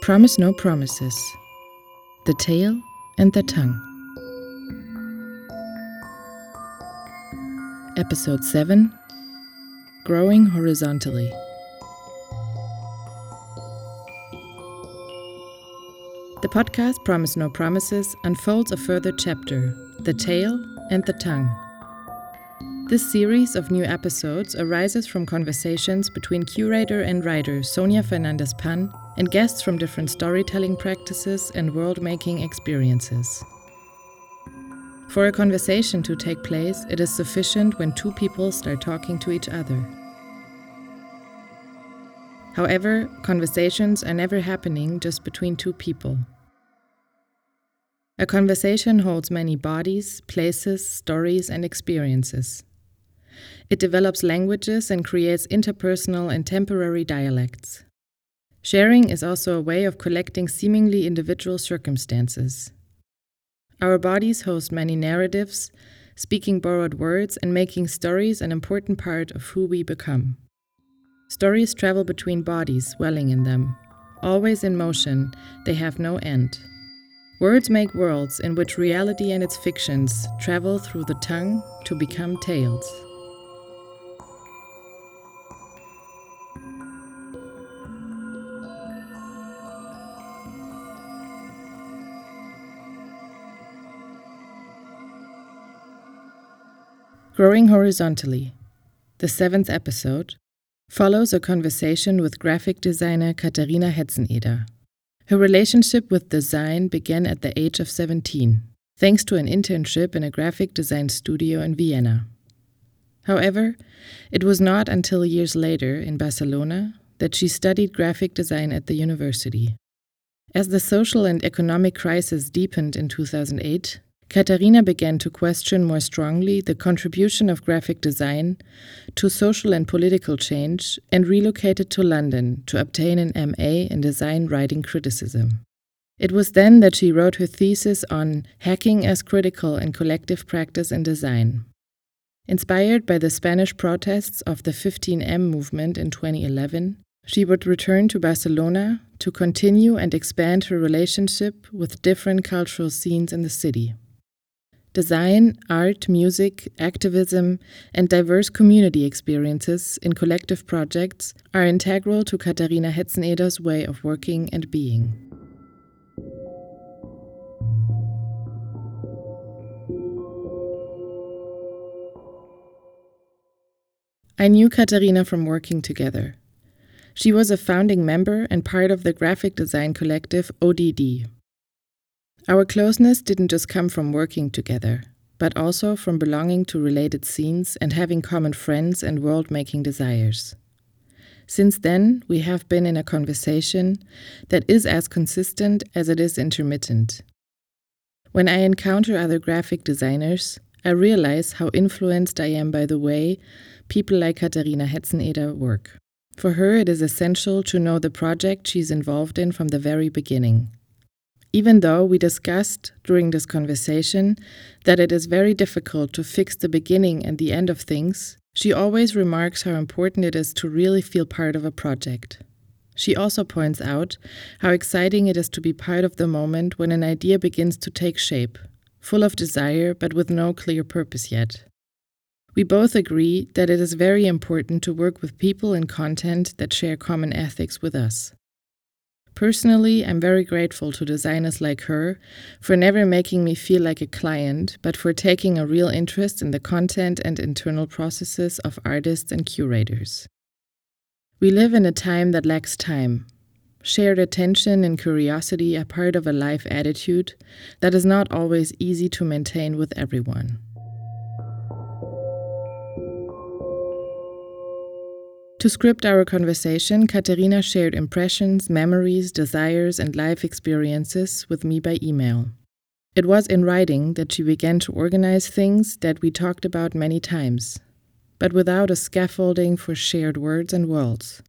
Promise No Promises, The Tail and the Tongue. Episode 7, Growing Horizontally. The podcast Promise No Promises unfolds a further chapter, The Tail and the Tongue. This series of new episodes arises from conversations between curator and writer Sonia Fernandez Pan and guests from different storytelling practices and world-making experiences. For a conversation to take place, it is sufficient when two people start talking to each other. However, conversations are never happening just between two people. A conversation holds many bodies, places, stories, and experiences. It develops languages and creates interpersonal and temporary dialects. Sharing is also a way of collecting seemingly individual circumstances. Our bodies host many narratives, speaking borrowed words and making stories an important part of who we become. Stories travel between bodies, welling in them. Always in motion, they have no end. Words make worlds in which reality and its fictions travel through the tongue to become tales. Growing Horizontally, the 7th episode, follows a conversation with graphic designer Katharina Hetzeneder. Her relationship with design began at the age of 17, thanks to an internship in a graphic design studio in Vienna. However, it was not until years later in Barcelona that she studied graphic design at the university. As the social and economic crisis deepened in 2008, Katharina began to question more strongly the contribution of graphic design to social and political change and relocated to London to obtain an MA in design writing criticism. It was then that she wrote her thesis on hacking as critical and collective practice in design. Inspired by the Spanish protests of the 15M movement in 2011, she would return to Barcelona to continue and expand her relationship with different cultural scenes in the city. Design, art, music, activism, and diverse community experiences in collective projects are integral to Katharina Hetzeneder's way of working and being. I knew Katharina from working together. She was a founding member and part of the graphic design collective ODD. Our closeness didn't just come from working together, but also from belonging to related scenes and having common friends and world-making desires. Since then, we have been in a conversation that is as consistent as it is intermittent. When I encounter other graphic designers, I realize how influenced I am by the way people like Katharina Hetzeneder work. For her, it is essential to know the project she's involved in from the very beginning. Even though we discussed during this conversation that it is very difficult to fix the beginning and the end of things, she always remarks how important it is to really feel part of a project. She also points out how exciting it is to be part of the moment when an idea begins to take shape, full of desire but with no clear purpose yet. We both agree that it is very important to work with people and content that share common ethics with us. Personally, I'm very grateful to designers like her for never making me feel like a client, but for taking a real interest in the content and internal processes of artists and curators. We live in a time that lacks time. Shared attention and curiosity are part of a life attitude that is not always easy to maintain with everyone. To script our conversation, Katharina shared impressions, memories, desires, and life experiences with me by email. It was in writing that she began to organize things that we talked about many times, but without a scaffolding for shared words and worlds.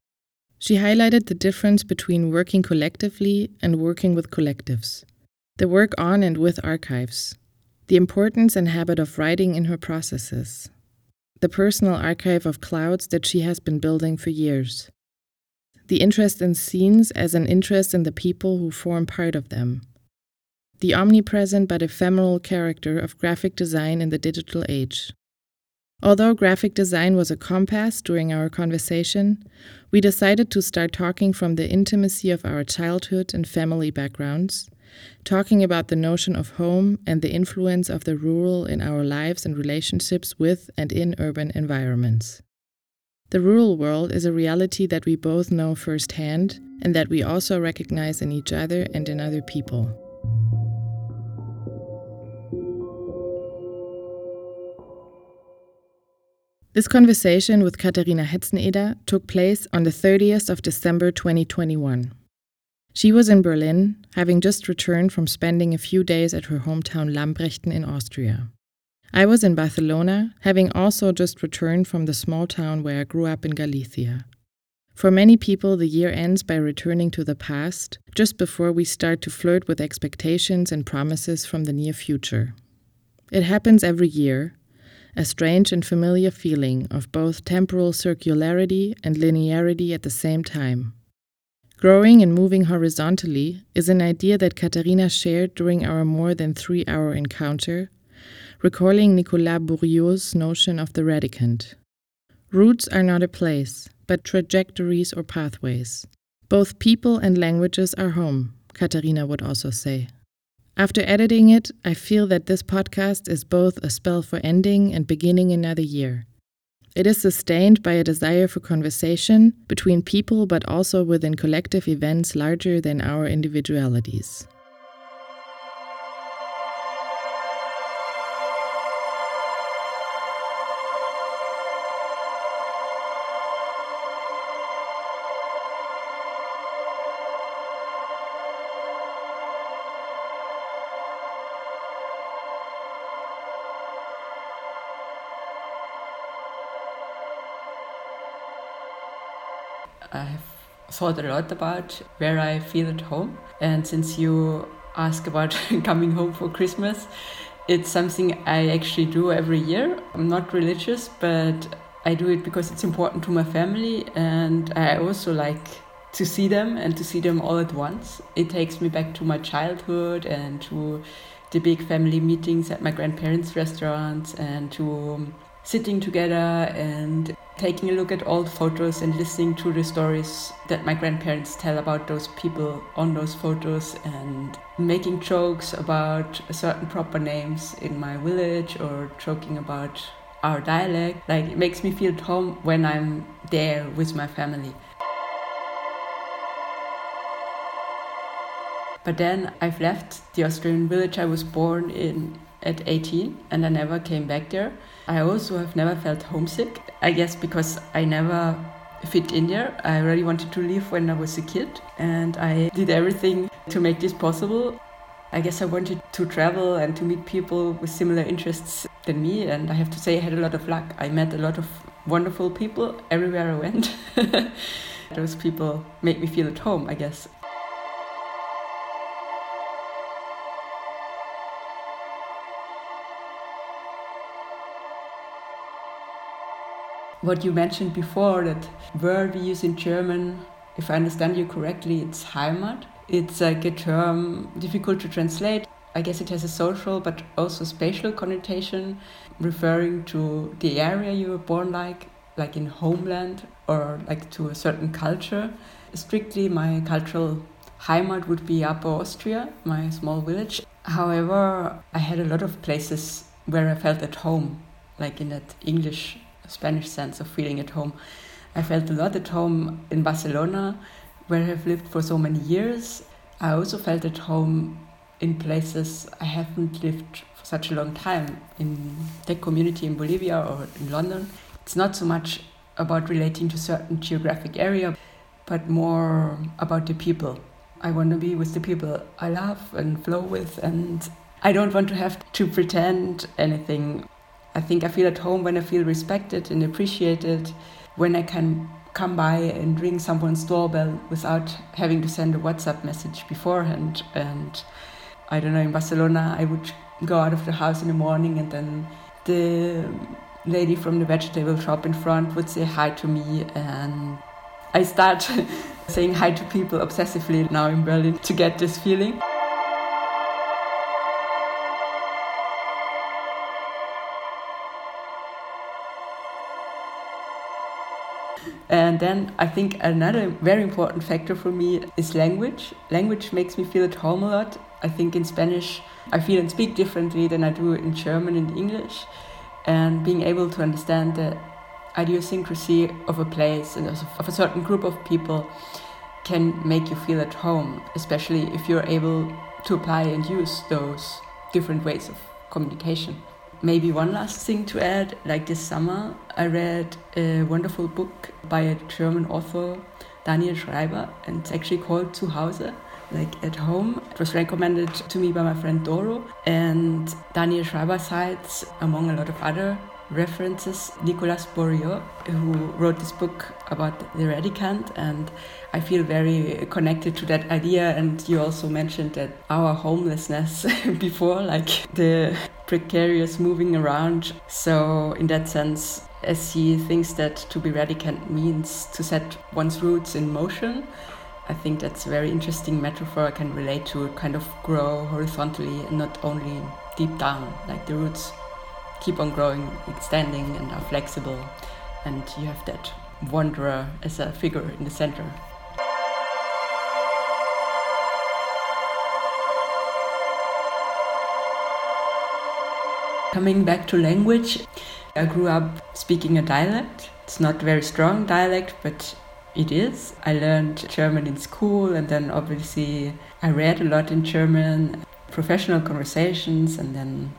She highlighted the difference between working collectively and working with collectives, the work on and with archives, the importance and habit of writing in her processes, the personal archive of clouds that she has been building for years. the interest in scenes as an interest in the people who form part of them, the omnipresent but ephemeral character of graphic design in the digital age. Although graphic design was a compass during our conversation, we decided to start talking from the intimacy of our childhood and family backgrounds, talking about the notion of home and the influence of the rural in our lives and relationships with and in urban environments. The rural world is a reality that we both know firsthand and that we also recognize in each other and in other people. This conversation with Katharina Hetzeneder took place on the 30th of December 2021. She was in Berlin, having just returned from spending a few days at her hometown Lambrechten in Austria. I was in Barcelona, having also just returned from the small town where I grew up in Galicia. For many people, the year ends by returning to the past, just before we start to flirt with expectations and promises from the near future. It happens every year. A strange and familiar feeling of both temporal circularity and linearity at the same time. Growing and moving horizontally is an idea that Katharina shared during our more than 3-hour encounter, recalling Nicolas Bourriaud's notion of the radicant. Roots are not a place, but trajectories or pathways. Both people and languages are home, Katharina would also say. After editing it, I feel that this podcast is both a spell for ending and beginning another year. It is sustained by a desire for conversation between people, but also within collective events larger than our individualities. I have thought a lot about where I feel at home. And since you ask about coming home for Christmas, it's something I actually do every year. I'm not religious, but I do it because it's important to my family. And I also like to see them and to see them all at once. It takes me back to my childhood and to the big family meetings at my grandparents' restaurants and to sitting together and taking a look at old photos and listening to the stories that my grandparents tell about those people on those photos and making jokes about certain proper names in my village or joking about our dialect. Like, it makes me feel at home when I'm there with my family. But then I've left the Austrian village I was born in at 18 and I never came back there. I also have never felt homesick, I guess because I never fit in there. I really wanted to leave when I was a kid and I did everything to make this possible. I guess I wanted to travel and to meet people with similar interests than me, and I have to say I had a lot of luck. I met a lot of wonderful people everywhere I went. Those people make me feel at home, I guess. What you mentioned before, that word we use in German, if I understand you correctly, it's Heimat. It's like a term difficult to translate. I guess it has a social but also spatial connotation, referring to the area you were born like in homeland or like to a certain culture. Strictly, my cultural Heimat would be Upper Austria, my small village. However, I had a lot of places where I felt at home, like in that Spanish sense of feeling at home. I felt a lot at home in Barcelona, where I've lived for so many years. I also felt at home in places I haven't lived for such a long time, in the community in Bolivia or in London. It's not so much about relating to certain geographic area, but more about the people. I want to be with the people I love and flow with, and I don't want to have to pretend anything. I think I feel at home when I feel respected and appreciated, when I can come by and ring someone's doorbell without having to send a WhatsApp message beforehand. And I don't know, in Barcelona, I would go out of the house in the morning and then the lady from the vegetable shop in front would say hi to me. And I start saying hi to people obsessively now in Berlin to get this feeling. And then I think another very important factor for me is language. Language makes me feel at home a lot. I think in Spanish I feel and speak differently than I do in German and English. And being able to understand the idiosyncrasy of a place and of a certain group of people can make you feel at home, especially if you're able to apply and use those different ways of communication. Maybe one last thing to add, like this summer, I read a wonderful book by a German author, Daniel Schreiber, and it's actually called Zu Hause, like at home. It was recommended to me by my friend Doro, and Daniel Schreiber cites, among a lot of other references, Nicolas Bourriaud, who wrote this book about the Radicant, and I feel very connected to that idea. And you also mentioned that our homelessness before, like the precarious moving around. So in that sense, as he thinks that to be Radicant means to set one's roots in motion, I think that's a very interesting metaphor I can relate to, kind of grow horizontally and not only deep down, like the roots keep on growing, extending, and are flexible. And you have that wanderer as a figure in the center. Coming back to language, I grew up speaking a dialect. It's not a very strong dialect, but it is. I learned German in school, and then obviously I read a lot in German, professional conversations, and then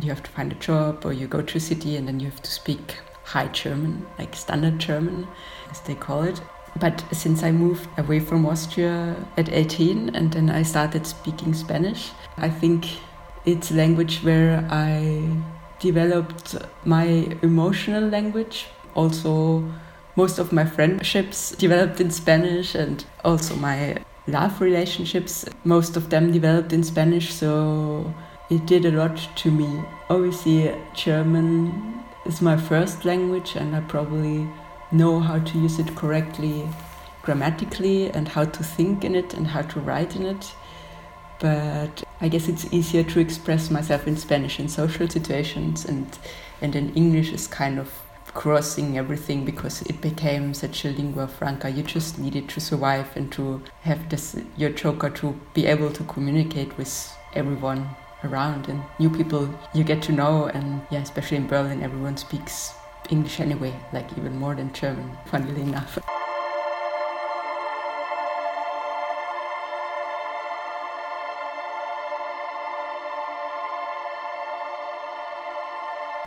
you have to find a job or you go to a city and then you have to speak high German, like standard German, as they call it. But since I moved away from Austria at 18 and then I started speaking Spanish, I think it's a language where I developed my emotional language. Also, most of my friendships developed in Spanish, and also my love relationships, most of them developed in Spanish. So it did a lot to me. Obviously, German is my first language, and I probably know how to use it correctly grammatically and how to think in it and how to write in it. But I guess it's easier to express myself in Spanish in social situations, and then English is kind of crossing everything because it became such a lingua franca. You just needed to survive and to have this, your joker, to be able to communicate with everyone around and new people you get to know. And yeah, especially in Berlin, everyone speaks English anyway, like even more than German, funnily enough.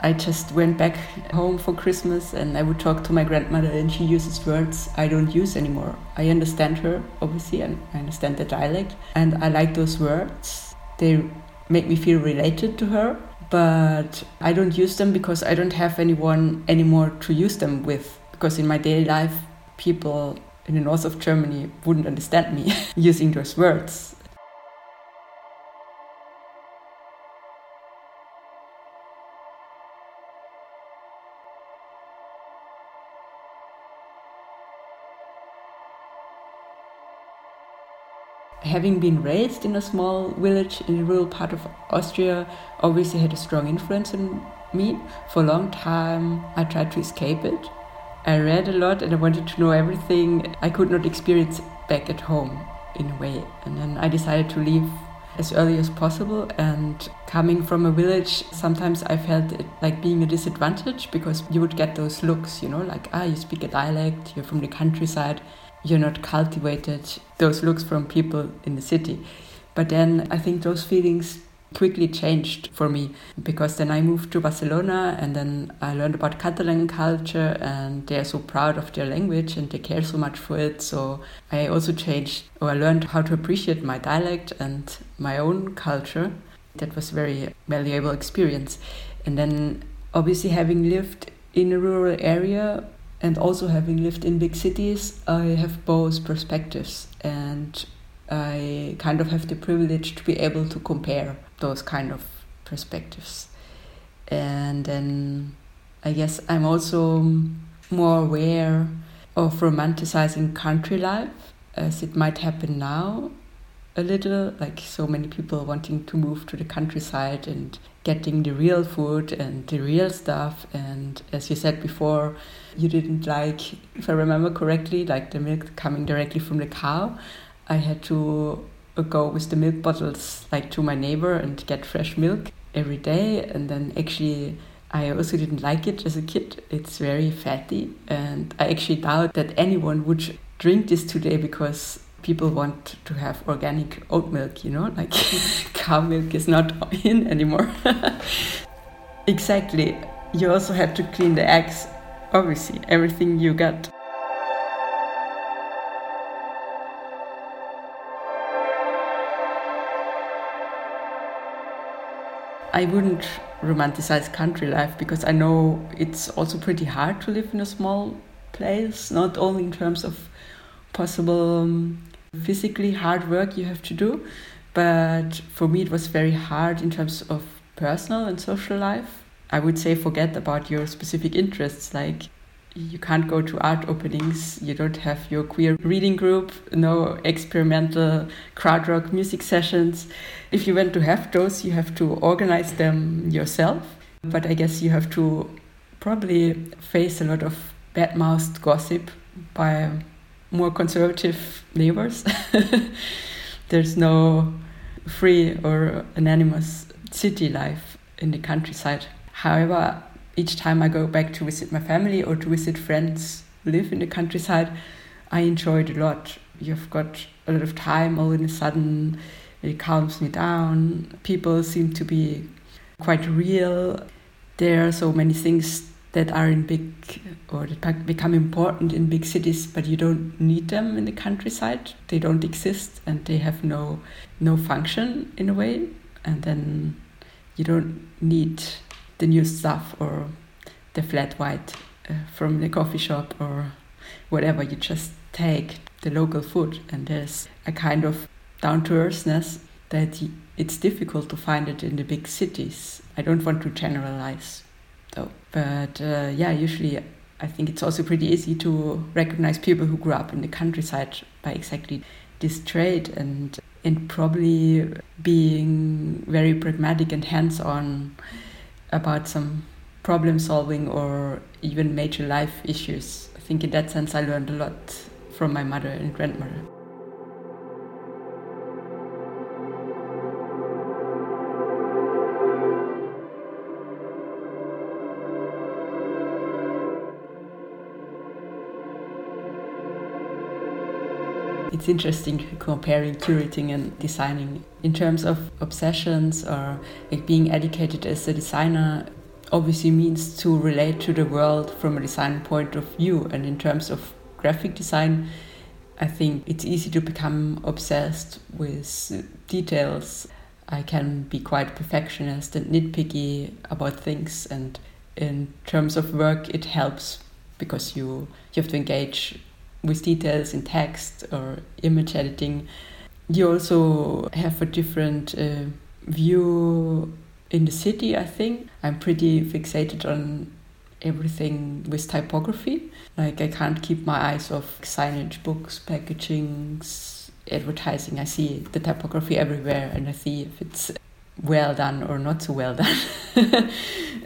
I just went back home for Christmas and I would talk to my grandmother, and she uses words I don't use anymore. I understand her, obviously, and I understand the dialect, and I like those words. They make me feel related to her, but I don't use them because I don't have anyone anymore to use them with, because in my daily life people in the north of Germany wouldn't understand me using those words. Having been raised in a small village in a rural part of Austria obviously had a strong influence on me. For a long time I tried to escape it. I read a lot and I wanted to know everything I could not experience back at home in a way. And then I decided to leave as early as possible, and coming from a village sometimes I felt it like being a disadvantage, because you would get those looks, you know, like, ah, you speak a dialect, you're from the countryside, you're not cultivated, those looks from people in the city. But then I think those feelings quickly changed for me, because then I moved to Barcelona and then I learned about Catalan culture, and they're so proud of their language and they care so much for it. So I also changed, or I learned how to appreciate my dialect and my own culture. That was a very valuable experience. And then obviously having lived in a rural area, and also having lived in big cities, I have both perspectives, and I kind of have the privilege to be able to compare those kind of perspectives. And then I guess I'm also more aware of romanticizing country life. as it might happen now a little, like so many people wanting to move to the countryside and getting the real food and the real stuff. And as you said before, you didn't like, if I remember correctly, like the milk coming directly from the cow. I had to go with the milk bottles like to my neighbor and get fresh milk every day. And then actually I also didn't like it as a kid. It's very fatty, and I actually doubt that anyone would drink this today because people want to have organic oat milk, you know, like cow milk is not in anymore. Exactly. You also have to clean the eggs, obviously, everything you got. I wouldn't romanticize country life because I know it's also pretty hard to live in a small place, not only in terms of possible physically hard work you have to do, but for me it was very hard in terms of personal and social life. I would say forget about your specific interests, like you can't go to art openings, you don't have your queer reading group, no experimental crowd rock music sessions. If you want to have those, you have to organize them yourself. But I guess you have to probably face a lot of bad-mouthed gossip by more conservative neighbors. There's no free or anonymous city life in the countryside. However, each time I go back to visit my family or to visit friends who live in the countryside, I enjoy it a lot. You've got a lot of time, all of a sudden it calms me down. People seem to be quite real. There are so many things that are in big, or that become important in big cities, but you don't need them in the countryside. They don't exist and they have no function in a way. And then you don't need the new stuff or the flat white from the coffee shop or whatever. You just take the local food, and there's a kind of down-to-earthness that it's difficult to find it in the big cities. I don't want to generalize though, but usually I think it's also pretty easy to recognize people who grew up in the countryside by exactly this trait and probably being very pragmatic and hands-on about some problem solving or even major life issues. I think in that sense I learned a lot from my mother and grandmother. It's interesting comparing curating and designing. In terms of obsessions or like being educated as a designer, obviously means to relate to the world from a design point of view. And in terms of graphic design, I think it's easy to become obsessed with details. I can be quite perfectionist and nitpicky about things. And in terms of work, it helps because you have to engage with details in text or image editing. You also have a different view in the city, I think. I'm pretty fixated on everything with typography. Like I can't keep my eyes off signage, books, packagings, advertising. I see the typography everywhere and I see if it's well done or not so well done.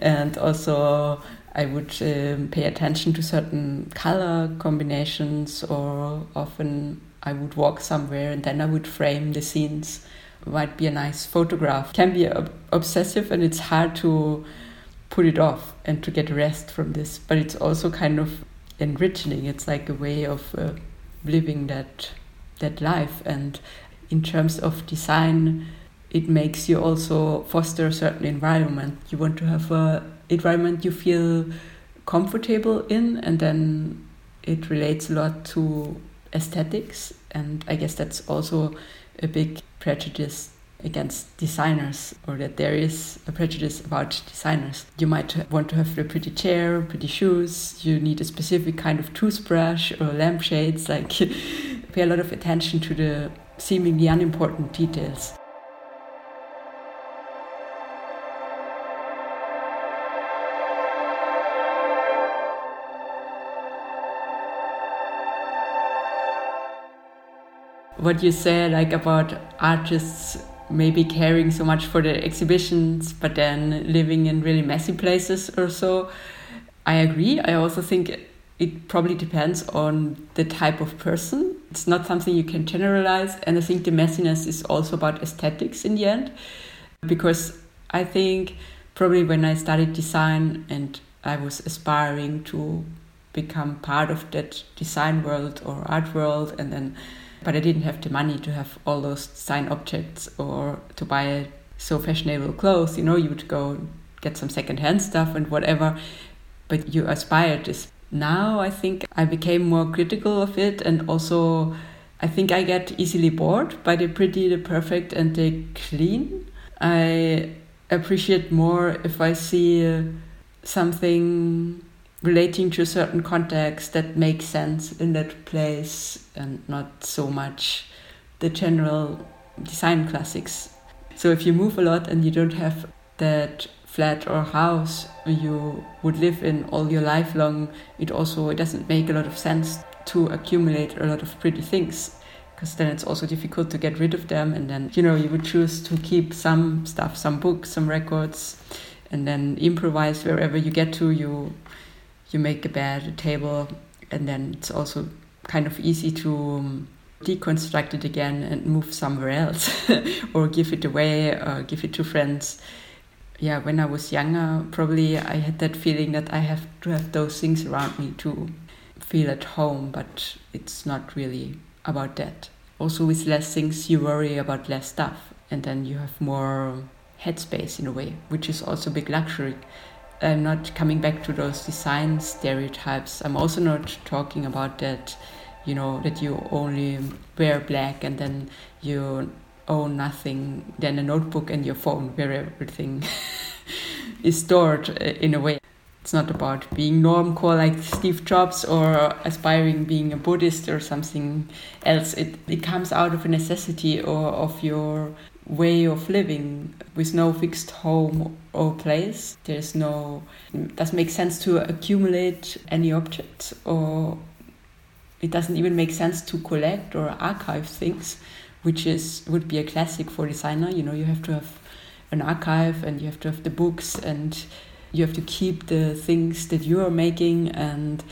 And also I would pay attention to certain color combinations, or often I would walk somewhere and then I would frame the scenes. Might be a nice photograph. Can be obsessive and it's hard to put it off and to get rest from this, but it's also kind of enriching. It's like a way of living that life. And in terms of design, it makes you also foster a certain environment. You want to have a environment you feel comfortable in, and then it relates a lot to aesthetics. And I guess that's also a big prejudice against designers, or that there is a prejudice about designers. You might want to have a pretty chair, pretty shoes, you need a specific kind of toothbrush or lampshades, like pay a lot of attention to the seemingly unimportant details. what you said, like about artists maybe caring so much for the exhibitions, but then living in really messy places or so. I agree. I also think it probably depends on the type of person. It's not something you can generalize. And I think the messiness is also about aesthetics in the end, because I think probably when I studied design and I was aspiring to become part of that design world or art world, and then but I didn't have the money to have all those design objects or to buy so fashionable clothes. You know, you would go get some secondhand stuff and whatever, but you aspired this. Now I think I became more critical of it, and also I think I get easily bored by the pretty, the perfect, and the clean. I appreciate more if I see something relating to a certain context that makes sense in that place, and not so much the general design classics. So if you move a lot and you don't have that flat or house you would live in all your life long, it doesn't make a lot of sense to accumulate a lot of pretty things, because then it's also difficult to get rid of them. And then, you know, you would choose to keep some stuff, some books, some records, and then improvise wherever you get to. You make a bed, a table, and then it's also kind of easy to deconstruct it again and move somewhere else or give it away or give it to friends. Yeah, when I was younger, probably I had that feeling that I have to have those things around me to feel at home, but it's not really about that. Also with less things, you worry about less stuff, and then you have more headspace in a way, which is also a big luxury. I'm not coming back to those design stereotypes. I'm also not talking about that, you know, that you only wear black and then you own nothing, then a notebook and your phone where everything is stored in a way. It's not about being normcore like Steve Jobs or aspiring being a Buddhist or something else. It comes out of a necessity or of your way of living with no fixed home or place. It doesn't make sense to accumulate any objects, or it doesn't even make sense to collect or archive things, which would be a classic for designer. You know, you have to have an archive and you have to have the books and you have to keep the things that you are making, and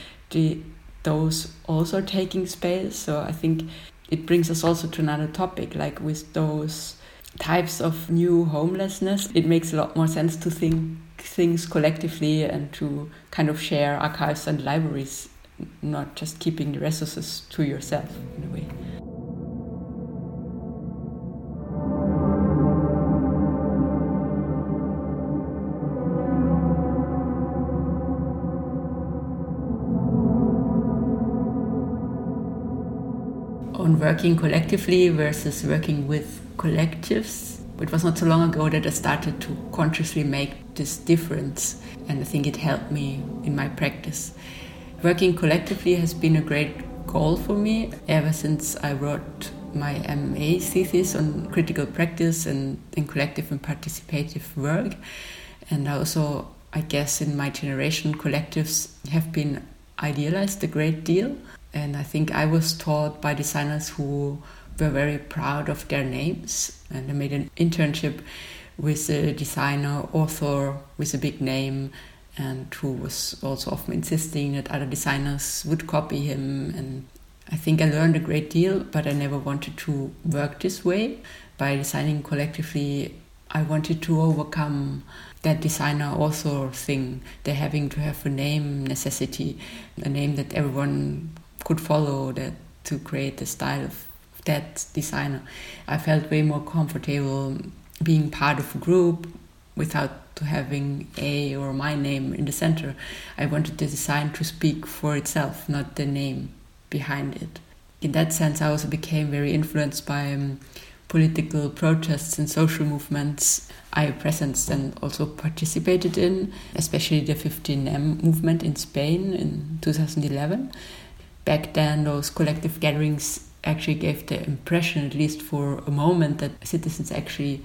those also taking space. So I think it brings us also to another topic, like with those types of new homelessness, it makes a lot more sense to think things collectively and to kind of share archives and libraries, not just keeping the resources to yourself in a way. On working collectively versus working with collectives. It was not so long ago that I started to consciously make this difference, and I think it helped me in my practice. Working collectively has been a great goal for me ever since I wrote my MA thesis on critical practice and collective and participative work. And also, I guess in my generation, collectives have been idealized a great deal. And I think I was taught by designers who were very proud of their names, and I made an internship with a designer, author with a big name, and who was also often insisting that other designers would copy him. And I think I learned a great deal, but I never wanted to work this way. By designing collectively, I wanted to overcome that designer-author thing, the having to have a name necessity, a name that everyone could follow, that to create the style of that designer. I felt way more comfortable being part of a group without having a or my name in the center. I wanted the design to speak for itself, not the name behind it. In that sense, I also became very influenced by political protests and social movements I presenced and also participated in, especially the 15M movement in Spain in 2011. Back then, those collective gatherings actually gave the impression, at least for a moment, that citizens actually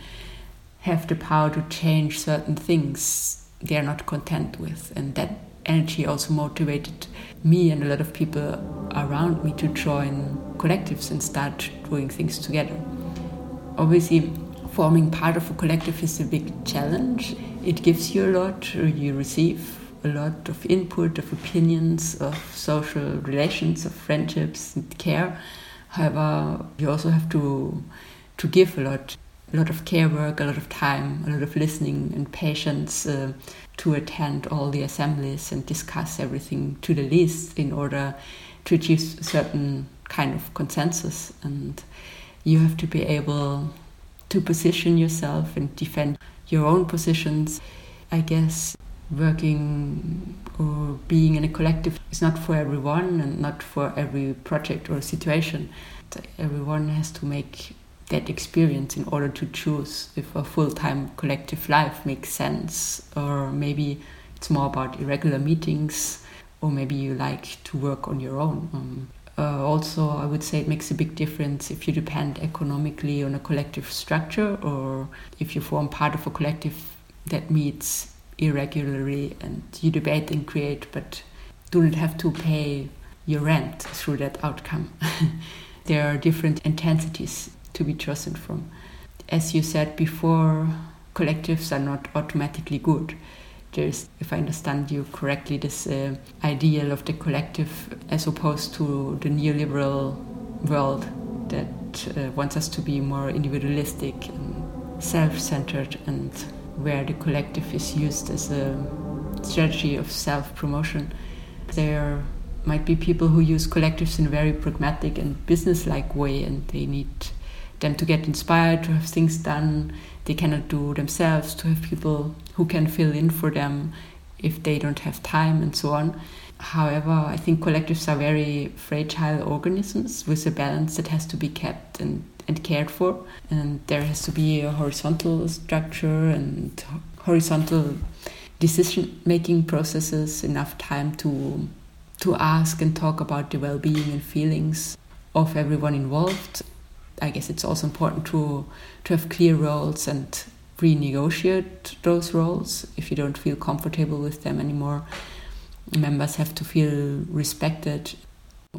have the power to change certain things they are not content with. And that energy also motivated me and a lot of people around me to join collectives and start doing things together. Obviously, forming part of a collective is a big challenge. It gives you a lot, you receive a lot of input, of opinions, of social relations, of friendships and care. However, you also have to give a lot of care work, a lot of time, a lot of listening and patience to attend all the assemblies and discuss everything to the least in order to achieve certain kind of consensus. And you have to be able to position yourself and defend your own positions. I guess working or being in a collective is not for everyone and not for every project or situation. Everyone has to make that experience in order to choose if a full-time collective life makes sense, or maybe it's more about irregular meetings, or maybe you like to work on your own. Also, I would say it makes a big difference if you depend economically on a collective structure, or if you form part of a collective that meets irregularly and you debate and create but do not have to pay your rent through that outcome. There are different intensities to be chosen from. As you said before, collectives are not automatically good. There's, if I understand you correctly, this ideal of the collective as opposed to the neoliberal world that wants us to be more individualistic and self-centered, and where the collective is used as a strategy of self-promotion. There might be people who use collectives in a very pragmatic and business-like way, and they need them to get inspired, to have things done they cannot do themselves, to have people who can fill in for them if they don't have time and so on. However, I think collectives are very fragile organisms with a balance that has to be kept and cared for, and there has to be a horizontal structure and horizontal decision-making processes, enough time to ask and talk about the well-being and feelings of everyone involved. I guess it's also important to have clear roles and renegotiate those roles if you don't feel comfortable with them anymore. Members have to feel respected.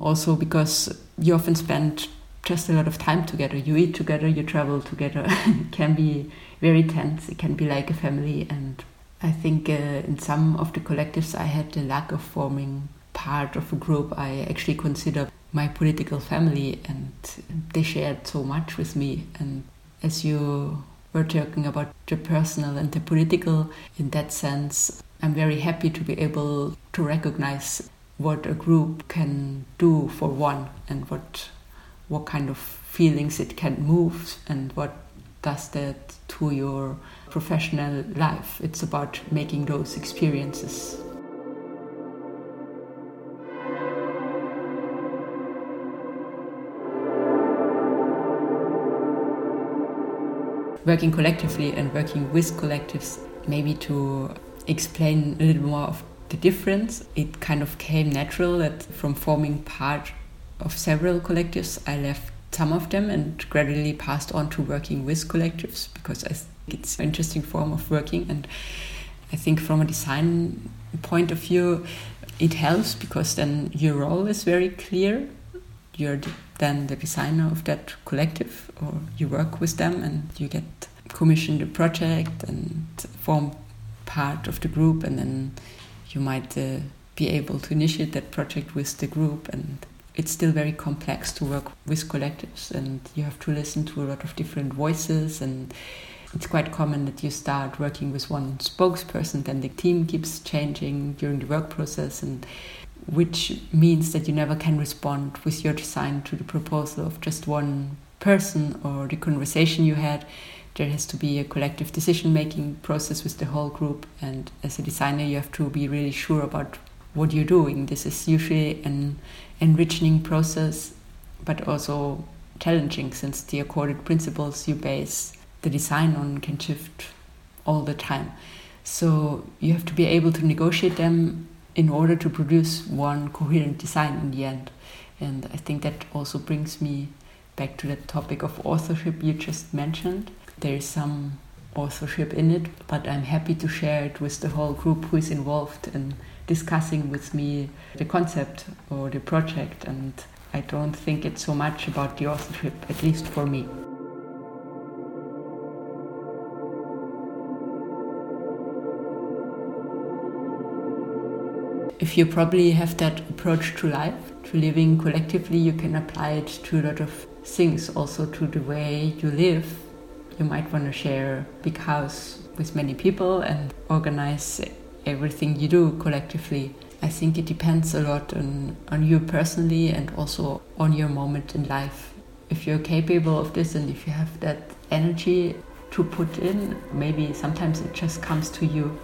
Also, because you often spend just a lot of time together. You eat together, you travel together. It can be very tense. It can be like a family. And I think in some of the collectives I had the lack of forming part of a group I actually consider my political family, and they shared so much with me. And as you were talking about the personal and the political, in that sense, I'm very happy to be able to recognize what a group can do for one, and what kind of feelings it can move, and what does that to your professional life. It's about making those experiences. Working collectively and working with collectives, maybe to explain a little more of the difference, it kind of came natural that from forming part of several collectives, I left some of them and gradually passed on to working with collectives, because I think it's an interesting form of working. And I think from a design point of view, it helps, because then your role is very clear. You're then the designer of that collective, or you work with them and you get commissioned a project and form part of the group, and then you might be able to initiate that project with the group. And it's still very complex to work with collectives, and you have to listen to a lot of different voices, and it's quite common that you start working with one spokesperson, then the team keeps changing during the work process, and which means that you never can respond with your design to the proposal of just one person or the conversation you had. There has to be a collective decision-making process with the whole group, and as a designer you have to be really sure about what you're doing. This is usually an enriching process, but also challenging, since the accorded principles you base the design on can shift all the time. So you have to be able to negotiate them in order to produce one coherent design in the end. And I think that also brings me back to that topic of authorship you just mentioned. There is some authorship in it, but I'm happy to share it with the whole group who is involved in discussing with me the concept or the project, and I don't think it's so much about the authorship, at least for me. If you probably have that approach to life, to living collectively, you can apply it to a lot of things, also to the way you live. You might want to share a big house with many people and organize everything you do collectively. I think it depends a lot on you personally and also on your moment in life. If you're capable of this and if you have that energy to put in, maybe sometimes it just comes to you.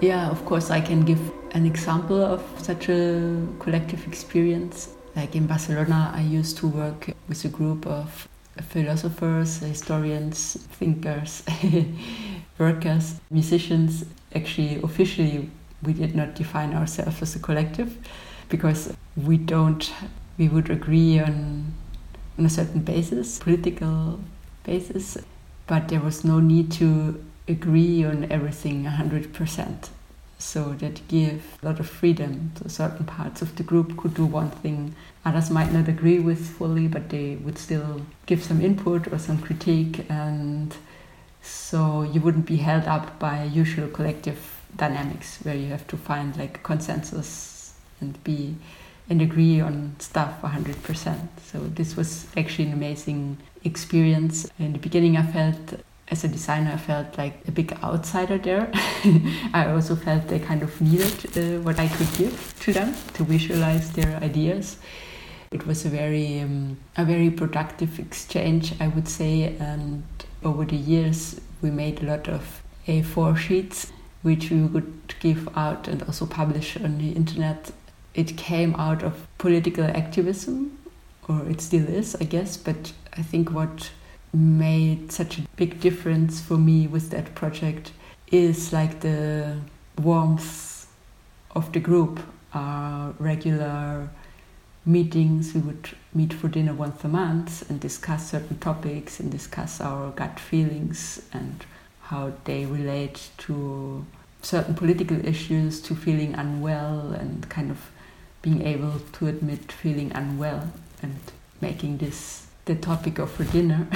Yeah, of course, I can give an example of such a collective experience. Like in Barcelona, I used to work with a group of philosophers, historians, thinkers, workers, musicians. Actually, officially, we did not define ourselves as a collective because we would agree on a certain basis, political basis, but there was no need to agree on everything 100%. So that gave a lot of freedom. So certain parts of the group could do one thing others might not agree with fully, but they would still give some input or some critique, and so you wouldn't be held up by usual collective dynamics where you have to find like consensus and agree on stuff 100%. So this was actually an amazing experience. In the beginning as a designer, I felt like a big outsider there. I also felt they kind of needed what I could give to them to visualize their ideas. It was a very productive exchange, I would say, and over the years we made a lot of A4 sheets, which we would give out and also publish on the internet. It came out of political activism, or it still is, I guess, but I think what made such a big difference for me with that project is like the warmth of the group. Our regular meetings, we would meet for dinner once a month and discuss certain topics and discuss our gut feelings and how they relate to certain political issues, to feeling unwell, and kind of being able to admit feeling unwell and making this the topic of for dinner.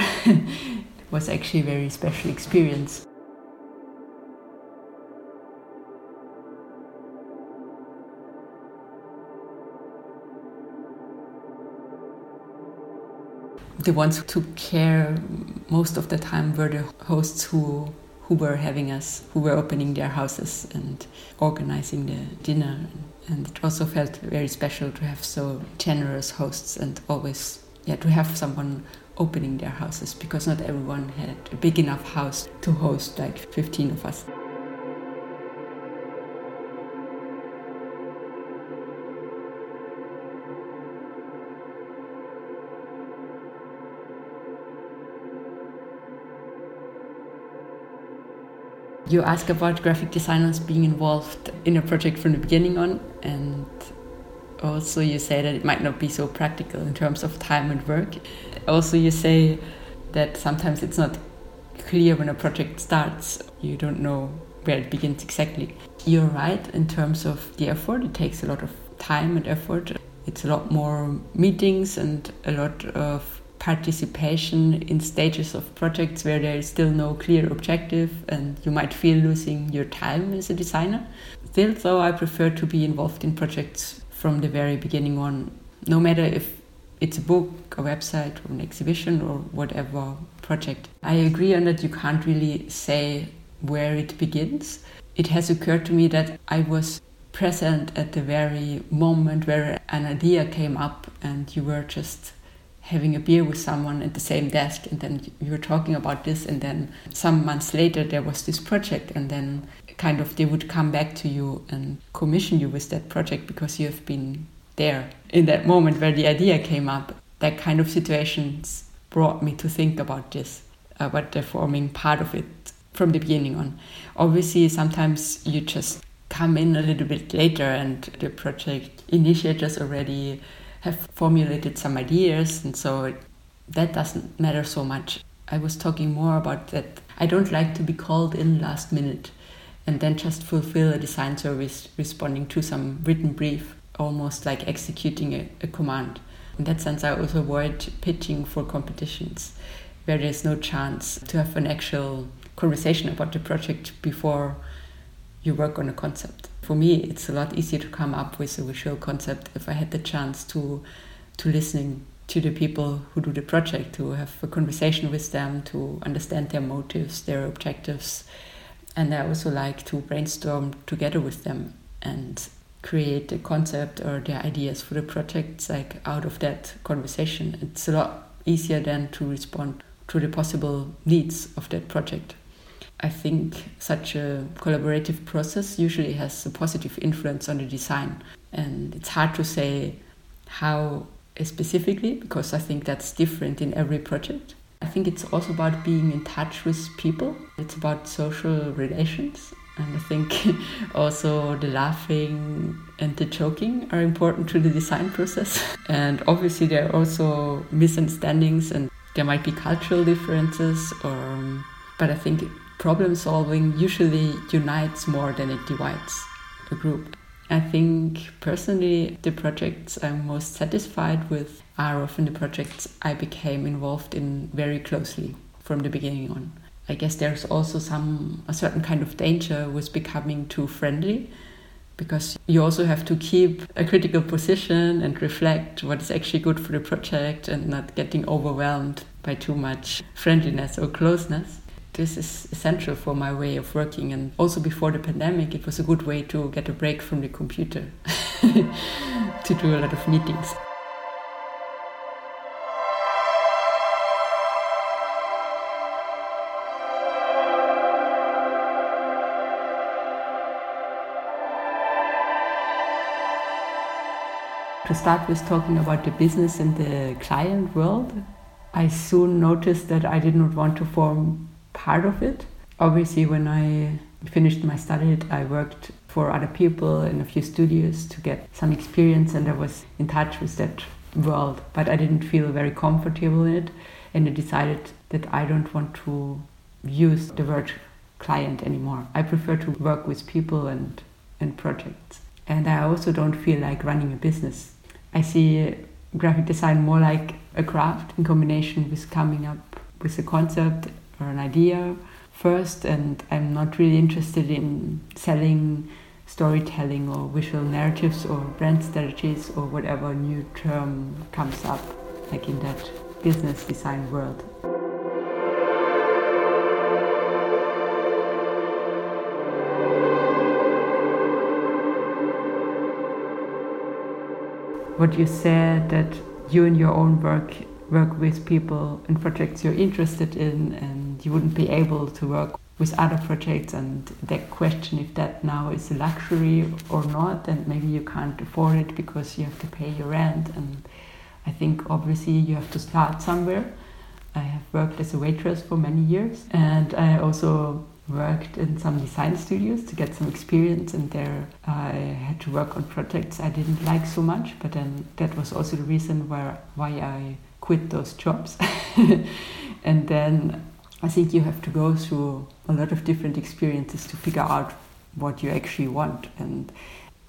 Was actually a very special experience. The ones who took care most of the time were the hosts who were having us, who were opening their houses and organizing the dinner. And it also felt very special to have so generous hosts and always to have someone opening their houses, because not everyone had a big enough house to host like 15 of us. You ask about graphic designers being involved in a project from the beginning on, and also you say that it might not be so practical in terms of time and work. Also you say that sometimes it's not clear when a project starts. You don't know where it begins exactly. You're right in terms of the effort. It takes a lot of time and effort. It's a lot more meetings and a lot of participation in stages of projects where there is still no clear objective, and you might feel losing your time as a designer. Still, though, I prefer to be involved in projects from the very beginning on, no matter if it's a book, a website, or an exhibition, or whatever project. I agree on that you can't really say where it begins. It has occurred to me that I was present at the very moment where an idea came up, and you were just having a beer with someone at the same desk, and then you were talking about this, and then some months later there was this project, and then kind of they would come back to you and commission you with that project because you have been there in that moment where the idea came up. That kind of situations brought me to think about this, about the forming part of it from the beginning on. Obviously, sometimes you just come in a little bit later, and the project initiators already have formulated some ideas, and so that doesn't matter so much. I was talking more about that I don't like to be called in last minute and then just fulfill a design service responding to some written brief, almost like executing a command. In that sense, I also avoid pitching for competitions where there's no chance to have an actual conversation about the project before you work on a concept. For me, it's a lot easier to come up with a visual concept if I had the chance to listening to the people who do the project, to have a conversation with them, to understand their motives, their objectives. And I also like to brainstorm together with them and create a concept or their ideas for the projects like out of that conversation. It's a lot easier than to respond to the possible needs of that project. I think such a collaborative process usually has a positive influence on the design. And it's hard to say how specifically, because I think that's different in every project. I think it's also about being in touch with people. It's about social relations. And I think also the laughing and the joking are important to the design process. And obviously there are also misunderstandings and there might be cultural differences, but I think problem solving usually unites more than it divides a group. I think personally the projects I'm most satisfied with are often the projects I became involved in very closely from the beginning on. I guess there's also a certain kind of danger with becoming too friendly, because you also have to keep a critical position and reflect what is actually good for the project and not getting overwhelmed by too much friendliness or closeness. This is essential for my way of working, and also before the pandemic it was a good way to get a break from the computer to do a lot of meetings. To start with talking about the business and the client world, I soon noticed that I did not want to form part of it. Obviously, when I finished my studies, I worked for other people in a few studios to get some experience, and I was in touch with that world, but I didn't feel very comfortable in it, and I decided that I don't want to use the word client anymore. I prefer to work with people and projects. And I also don't feel like running a business. I see graphic design more like a craft in combination with coming up with a concept or an idea first, and I'm not really interested in selling storytelling or visual narratives or brand strategies or whatever new term comes up, like in that business design world. What you said, that you in your own work with people and projects you're interested in, and you wouldn't be able to work with other projects, and that question if that now is a luxury or not, and maybe you can't afford it because you have to pay your rent. And I think obviously you have to start somewhere. I have worked as a waitress for many years, and I also worked in some design studios to get some experience, and there I had to work on projects I didn't like so much, but then that was also the reason why I quit those jobs. And then I think you have to go through a lot of different experiences to figure out what you actually want. And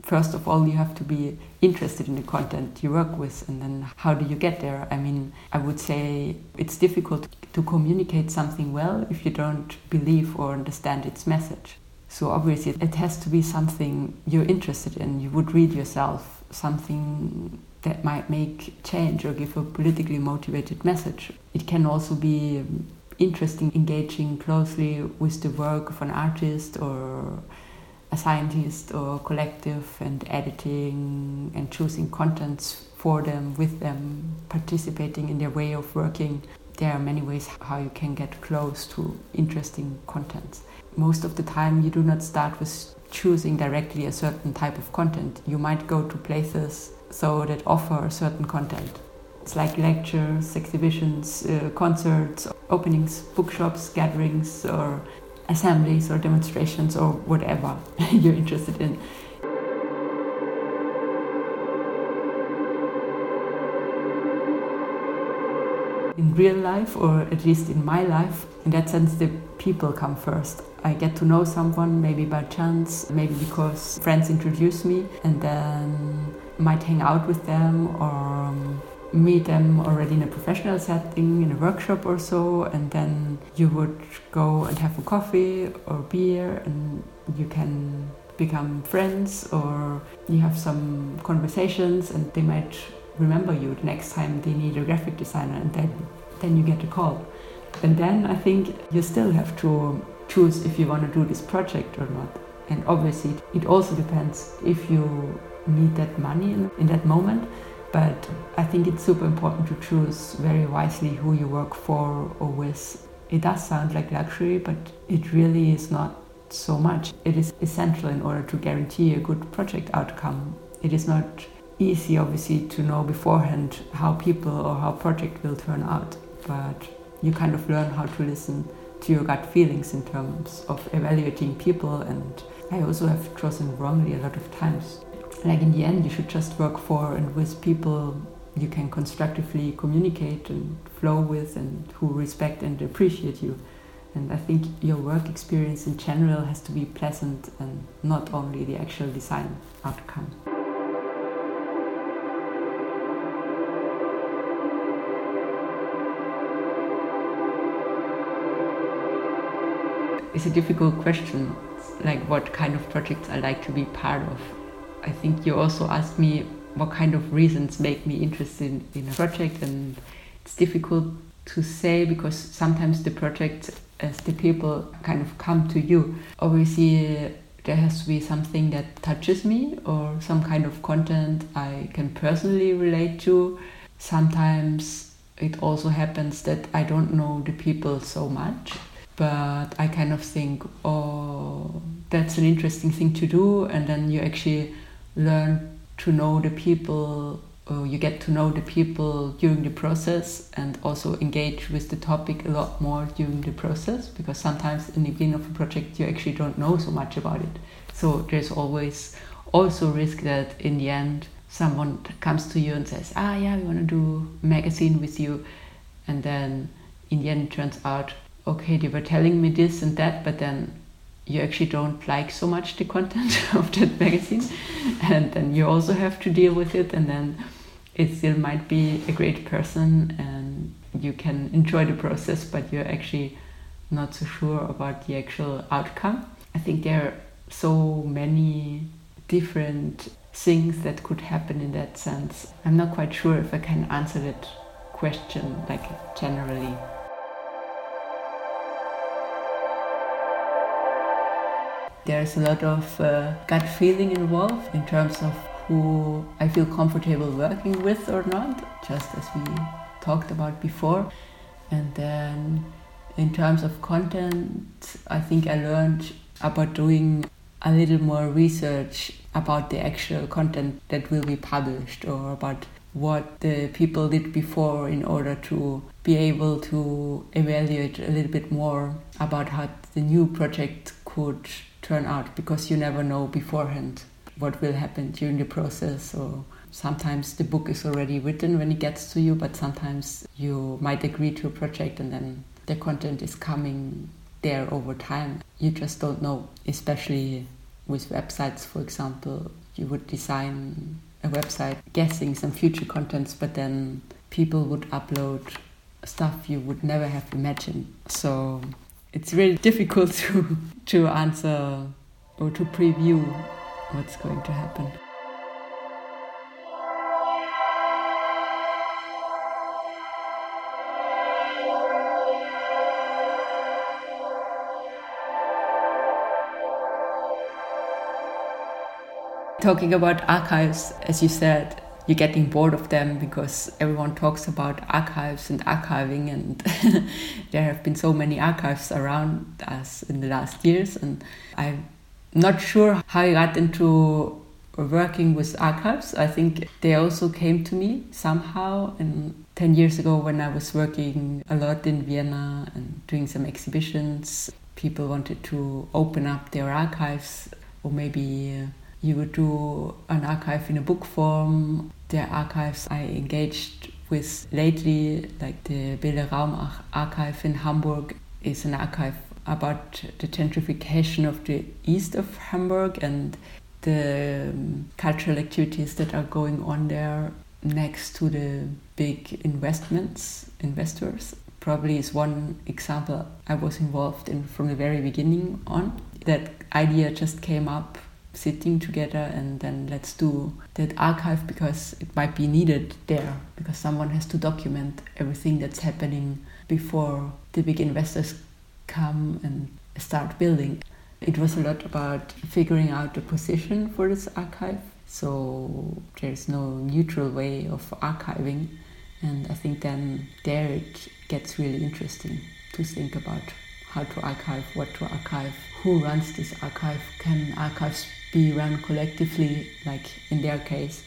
first of all, you have to be interested in the content you work with, and then how do you get there? I mean, I would say it's difficult to communicate something well if you don't believe or understand its message. So obviously it has to be something you're interested in. You would read yourself something that might make change or give a politically motivated message. It can also be interesting engaging closely with the work of an artist or a scientist or collective, and editing and choosing contents for them, with them, participating in their way of working. There are many ways how you can get close to interesting contents. Most of the time you do not start with choosing directly a certain type of content. You might go to places so that offer a certain content. It's like lectures, exhibitions, concerts, openings, bookshops, gatherings, or assemblies or demonstrations or whatever you're interested in. In real life, or at least in my life, in that sense, the people come first. I get to know someone, maybe by chance, maybe because friends introduce me, and then might hang out with them or meet them already in a professional setting, in a workshop or so, and then you would go and have a coffee or beer, and you can become friends, or you have some conversations, and they might remember you the next time they need a graphic designer, and then you get a call. And then I think you still have to choose if you want to do this project or not. And obviously it also depends if you need that money in that moment, but I think it's super important to choose very wisely who you work for or with. It does sound like luxury, but it really is not so much. It is essential in order to guarantee a good project outcome. It is not easy, obviously, to know beforehand how people or how project will turn out, but you kind of learn how to listen to your gut feelings in terms of evaluating people. And I also have chosen wrongly a lot of times. Like, in the end, you should just work for and with people you can constructively communicate and flow with, and who respect and appreciate you. And I think your work experience in general has to be pleasant, and not only the actual design outcome. It's a difficult question, like what kind of projects I like to be part of. I think you also asked me what kind of reasons make me interested in a project, and it's difficult to say, because sometimes the projects, as the people, kind of come to you. Obviously there has to be something that touches me, or some kind of content I can personally relate to. Sometimes it also happens that I don't know the people so much, but I kind of think, oh, that's an interesting thing to do. And then you actually learn to know the people, or you get to know the people during the process, and also engage with the topic a lot more during the process, because sometimes in the beginning of a project, you actually don't know so much about it. So there's always also risk that in the end, someone comes to you and says, we want to do a magazine with you. And then in the end, it turns out, okay, they were telling me this and that, but then you actually don't like so much the content of that magazine, and then you also have to deal with it, and then it still might be a great person and you can enjoy the process, but you're actually not so sure about the actual outcome. I think there are so many different things that could happen in that sense. I'm not quite sure if I can answer that question, like, generally. There's a lot of gut feeling involved in terms of who I feel comfortable working with or not, just as we talked about before. And then in terms of content, I think I learned about doing a little more research about the actual content that will be published, or about what the people did before, in order to be able to evaluate a little bit more about how the new project could turn out, because you never know beforehand what will happen during the process. Or sometimes the book is already written when it gets to you, but sometimes you might agree to a project and then the content is coming there over time. You just don't know, especially with websites, for example. You would design a website guessing some future contents, but then people would upload stuff you would never have imagined. So it's really difficult to answer or to preview what's going to happen. Talking about archives, as you said, you're getting bored of them because everyone talks about archives and archiving, and there have been so many archives around us in the last years, and I'm not sure how I got into working with archives. I think they also came to me somehow. And 10 years ago, when I was working a lot in Vienna and doing some exhibitions, people wanted to open up their archives, or maybe you would do an archive in a book form. There are archives I engaged with lately, like the Bilder Raum Archive in Hamburg is an archive about the gentrification of the east of Hamburg and the cultural activities that are going on there next to the big investors. Probably is one example I was involved in from the very beginning on. That idea just came up sitting together, and then let's do that archive because it might be needed there, because someone has to document everything that's happening before the big investors come and start building. It was a lot about figuring out the position for this archive, so there's no neutral way of archiving, and I think then there it gets really interesting to think about how to archive, what to archive, who runs this archive, can archives be run collectively, like in their case.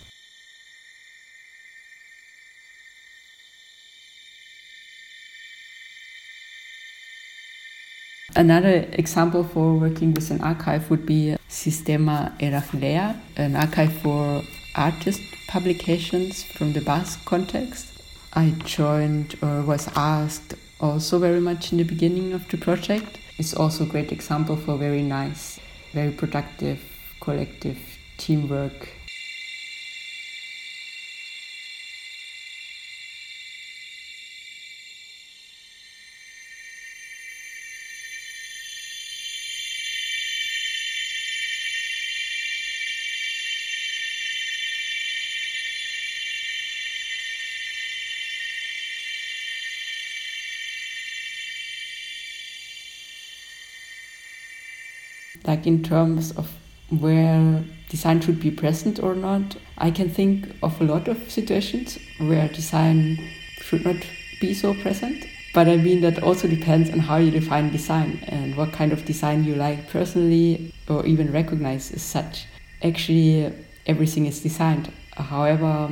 Another example for working with an archive would be Sistema Erafilea, an archive for artist publications from the Basque context. I joined or was asked also very much in the beginning of the project. It's also a great example for very nice, very productive, collective teamwork. Like in terms of where design should be present or not, I can think of a lot of situations where design should not be so present. But I mean that also depends on how you define design and what kind of design you like personally or even recognize as such. Actually, everything is designed. However,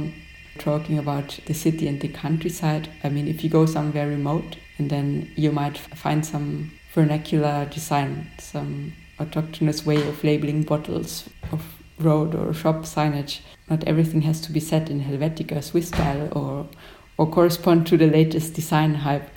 talking about the city and the countryside, I mean, if you go somewhere remote, and then you might find some vernacular design, some autochthonous way of labeling bottles of road or shop signage. Not everything has to be set in Helvetica, Swiss style, or correspond to the latest design hype.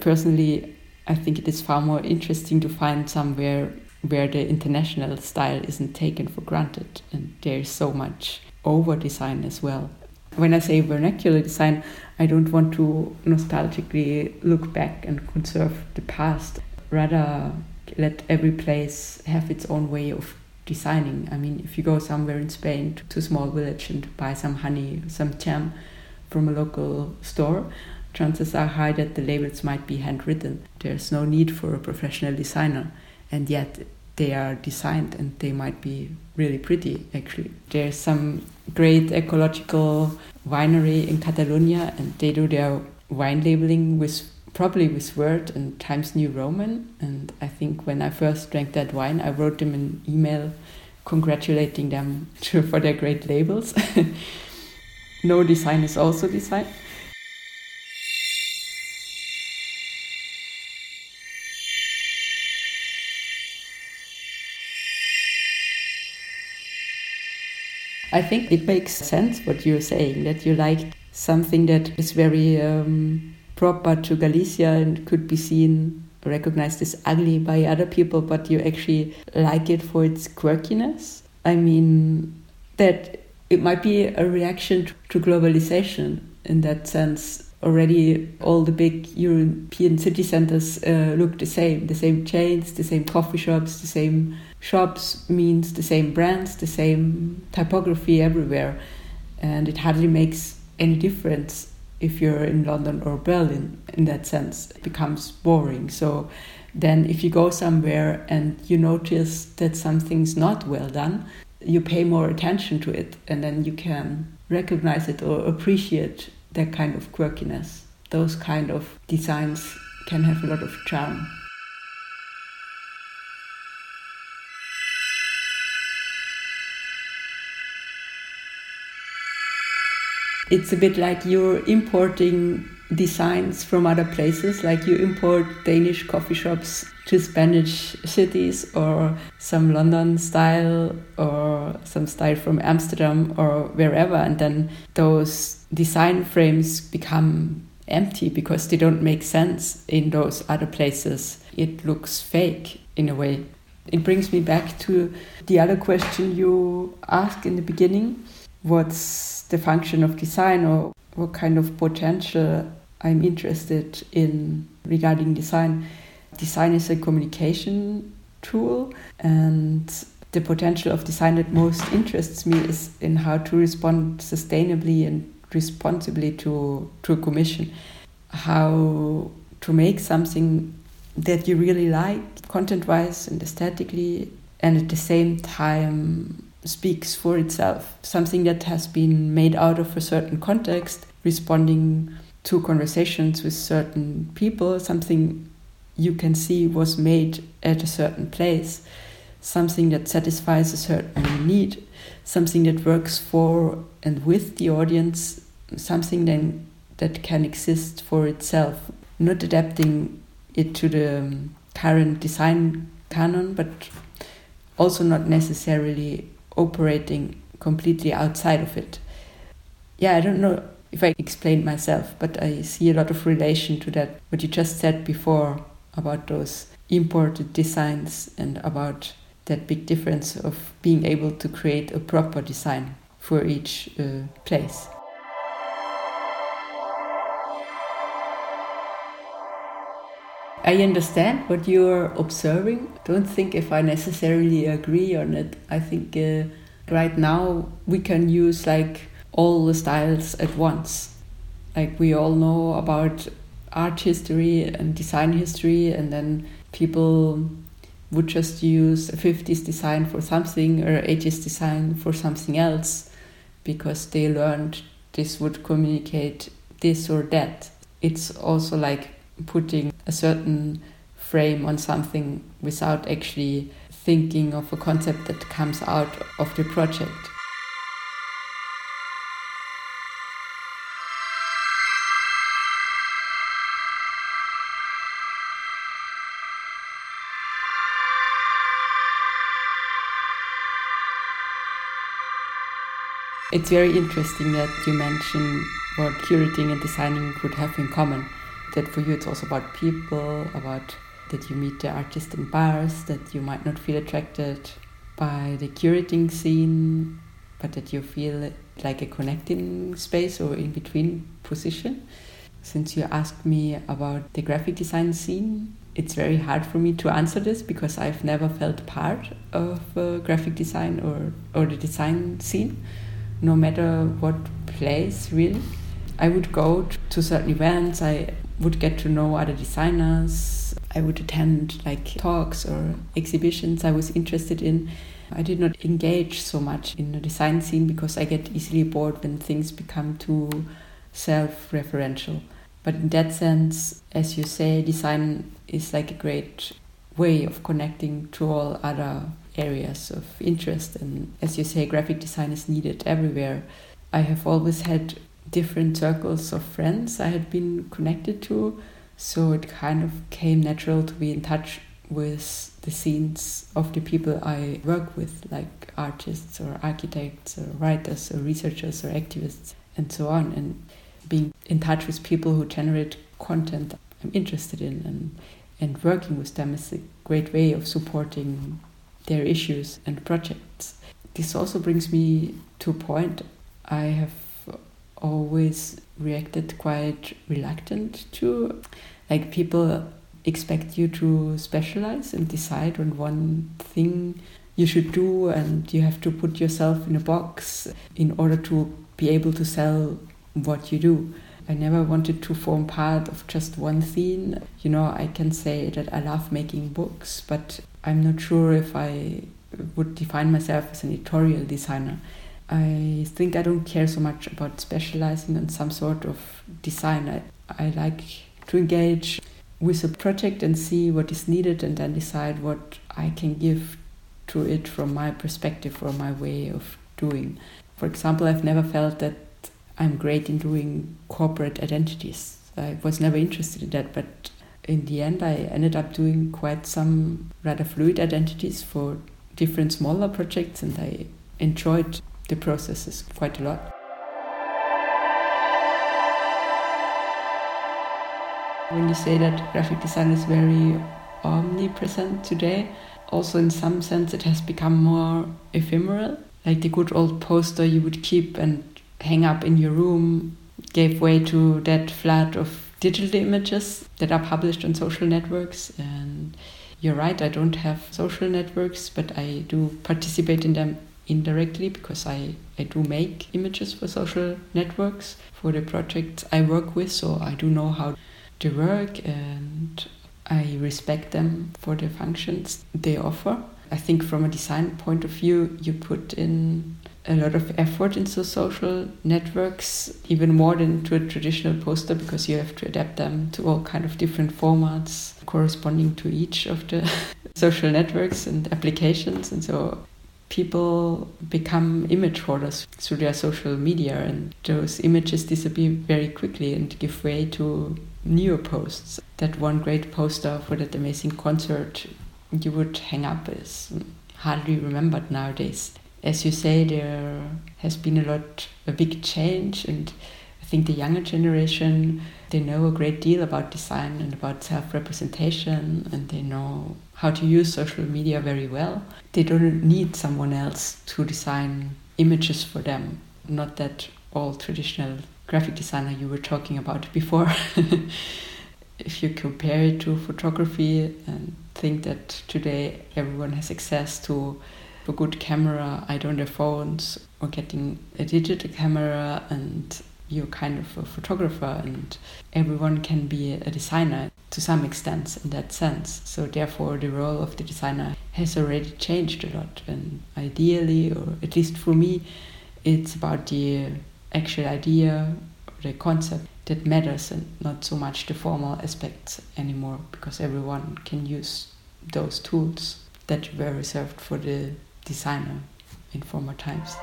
Personally, I think it is far more interesting to find somewhere where the international style isn't taken for granted, and there's so much over-design as well. When I say vernacular design, I don't want to nostalgically look back and conserve the past. Rather, let every place have its own way of designing. I mean, if you go somewhere in Spain to a small village and buy some honey, some jam from a local store, chances are high that the labels might be handwritten. There's no need for a professional designer, and yet they are designed and they might be really pretty, actually. There's some great ecological winery in Catalonia, and they do their wine labeling with probably with Word and Times New Roman. And I think when I first drank that wine, I wrote them an email congratulating them for their great labels. No design is also design. I think it makes sense what you're saying, that you like something that is very proper to Galicia and could be seen, recognized as ugly by other people, but you actually like it for its quirkiness. I mean, that it might be a reaction to globalization in that sense. Already all the big European city centers look the same chains, the same coffee shops, the same shops means the same brands, the same typography everywhere. And it hardly makes any difference if you're in London or Berlin. In that sense, it becomes boring. So then if you go somewhere and you notice that something's not well done, you pay more attention to it, and then you can recognize it or appreciate that kind of quirkiness. Those kind of designs can have a lot of charm. It's a bit like you're importing designs from other places, like you import Danish coffee shops to Spanish cities, or some London style or some style from Amsterdam or wherever, and then those design frames become empty because they don't make sense in those other places. It looks fake in a way. It brings me back to the other question you asked in the beginning. What's the function of design, or what kind of potential I'm interested in regarding design? Design is a communication tool, and the potential of design that most interests me is in how to respond sustainably and responsibly to a commission. How to make something that you really like, content-wise and aesthetically, and at the same time speaks for itself. Something that has been made out of a certain context, responding to conversations with certain people, something you can see was made at a certain place, something that satisfies a certain need, something that works for and with the audience, something then that can exist for itself, not adapting it to the current design canon, but also not necessarily operating completely outside of it. Yeah, I don't know if I explained myself, but I see a lot of relation to that, what you just said before about those imported designs and about that big difference of being able to create a proper design for each place. I understand what you're observing. Don't think if I necessarily agree on it. I think right now we can use like all the styles at once. Like we all know about art history and design history, and then people would just use a 50s design for something or 80s design for something else because they learned this would communicate this or that. It's also like putting a certain frame on something without actually thinking of a concept that comes out of the project. It's very interesting that you mentioned what curating and designing could have in common. That for you it's also about people, about that you meet the artist in bars, that you might not feel attracted by the curating scene, but that you feel like a connecting space or in between position. Since you asked me about the graphic design scene, it's very hard for me to answer this because I've never felt part of graphic design or the design scene, no matter what place really. I would go to certain events, I would get to know other designers, I would attend like talks or exhibitions I was interested in. I did not engage so much in the design scene because I get easily bored when things become too self-referential. But in that sense, as you say, design is like a great way of connecting to all other areas of interest. And as you say, graphic design is needed everywhere. I have always had different circles of friends I had been connected to, so it kind of came natural to be in touch with the scenes of the people I work with, like artists or architects or writers or researchers or activists and so on, and being in touch with people who generate content I'm interested in and working with them is a great way of supporting their issues and projects. This also brings me to a point. I have always reacted quite reluctant to, like, people expect you to specialize and decide on one thing you should do, and you have to put yourself in a box in order to be able to sell what you do. I never wanted to form part of just one thing. You know, I can say that I love making books, but I'm not sure if I would define myself as an editorial designer. I think I don't care so much about specializing in some sort of design. I like to engage with a project and see what is needed and then decide what I can give to it from my perspective or my way of doing. For example, I've never felt that I'm great in doing corporate identities. I was never interested in that, but in the end I ended up doing quite some rather fluid identities for different smaller projects, and I enjoyed the processes quite a lot. When you say that graphic design is very omnipresent today, also in some sense it has become more ephemeral. Like the good old poster you would keep and hang up in your room gave way to that flood of digital images that are published on social networks. And you're right, I don't have social networks, but I do participate in them indirectly because I do make images for social networks for the projects I work with, so I do know how they work and I respect them for the functions they offer. I think from a design point of view, you put in a lot of effort into social networks, even more than to a traditional poster, because you have to adapt them to all kind of different formats corresponding to each of the social networks and applications. And so people become image hoarders through their social media, and those images disappear very quickly and give way to newer posts. That one great poster for that amazing concert you would hang up is hardly remembered nowadays. As you say, there has been a big change, and I think the younger generation, they know a great deal about design and about self-representation, and they know how to use social media very well. They don't need someone else to design images for them. Not that all traditional graphic designer you were talking about before. If you compare it to photography and think that today everyone has access to a good camera, I don't have phones, or getting a digital camera, and you're kind of a photographer, and everyone can be a designer to some extent in that sense. So therefore the role of the designer has already changed a lot, and ideally, or at least for me, it's about the actual idea or the concept that matters and not so much the formal aspects anymore, because everyone can use those tools that were reserved for the designer in former times.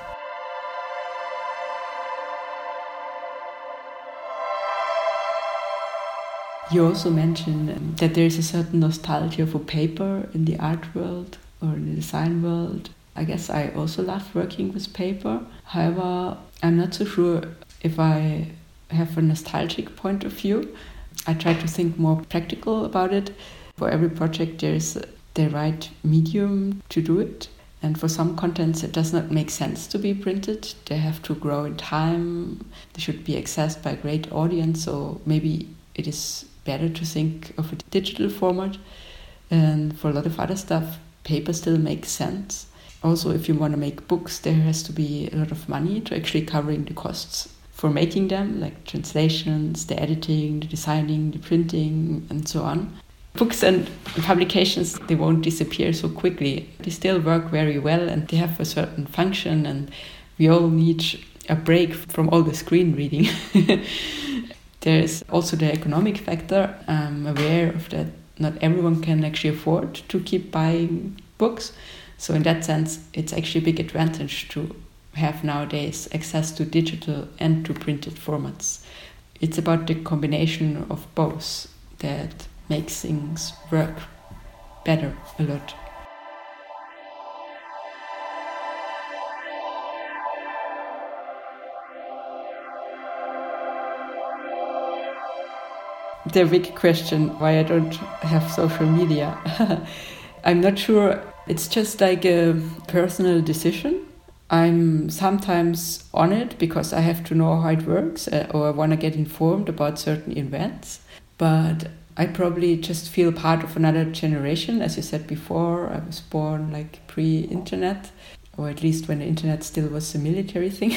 You also mentioned that there is a certain nostalgia for paper in the art world or in the design world. I guess I also love working with paper. However, I'm not so sure if I have a nostalgic point of view. I try to think more practical about it. For every project there is the right medium to do it. And for some contents, it does not make sense to be printed. They have to grow in time. They should be accessed by a great audience. So maybe it is better to think of a digital format. And for a lot of other stuff, paper still makes sense. Also, if you want to make books, there has to be a lot of money to actually covering the costs for making them, like translations, the editing, the designing, the printing, and so on. Books and publications, they won't disappear so quickly. They still work very well and they have a certain function, and we all need a break from all the screen reading. There's also the economic factor. I'm aware of that not everyone can actually afford to keep buying books. So in that sense, it's actually a big advantage to have nowadays access to digital and to printed formats. It's about the combination of both that makes things work better a lot. The big question, why I don't have social media. I'm not sure. It's just like a personal decision. I'm sometimes on it because I have to know how it works, or I want to get informed about certain events. But I probably just feel part of another generation. As you said before, I was born like pre-internet, or at least when the internet still was a military thing.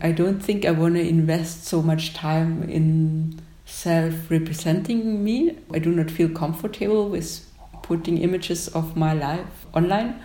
I don't think I want to invest so much time in self-representing me. I do not feel comfortable with putting images of my life online.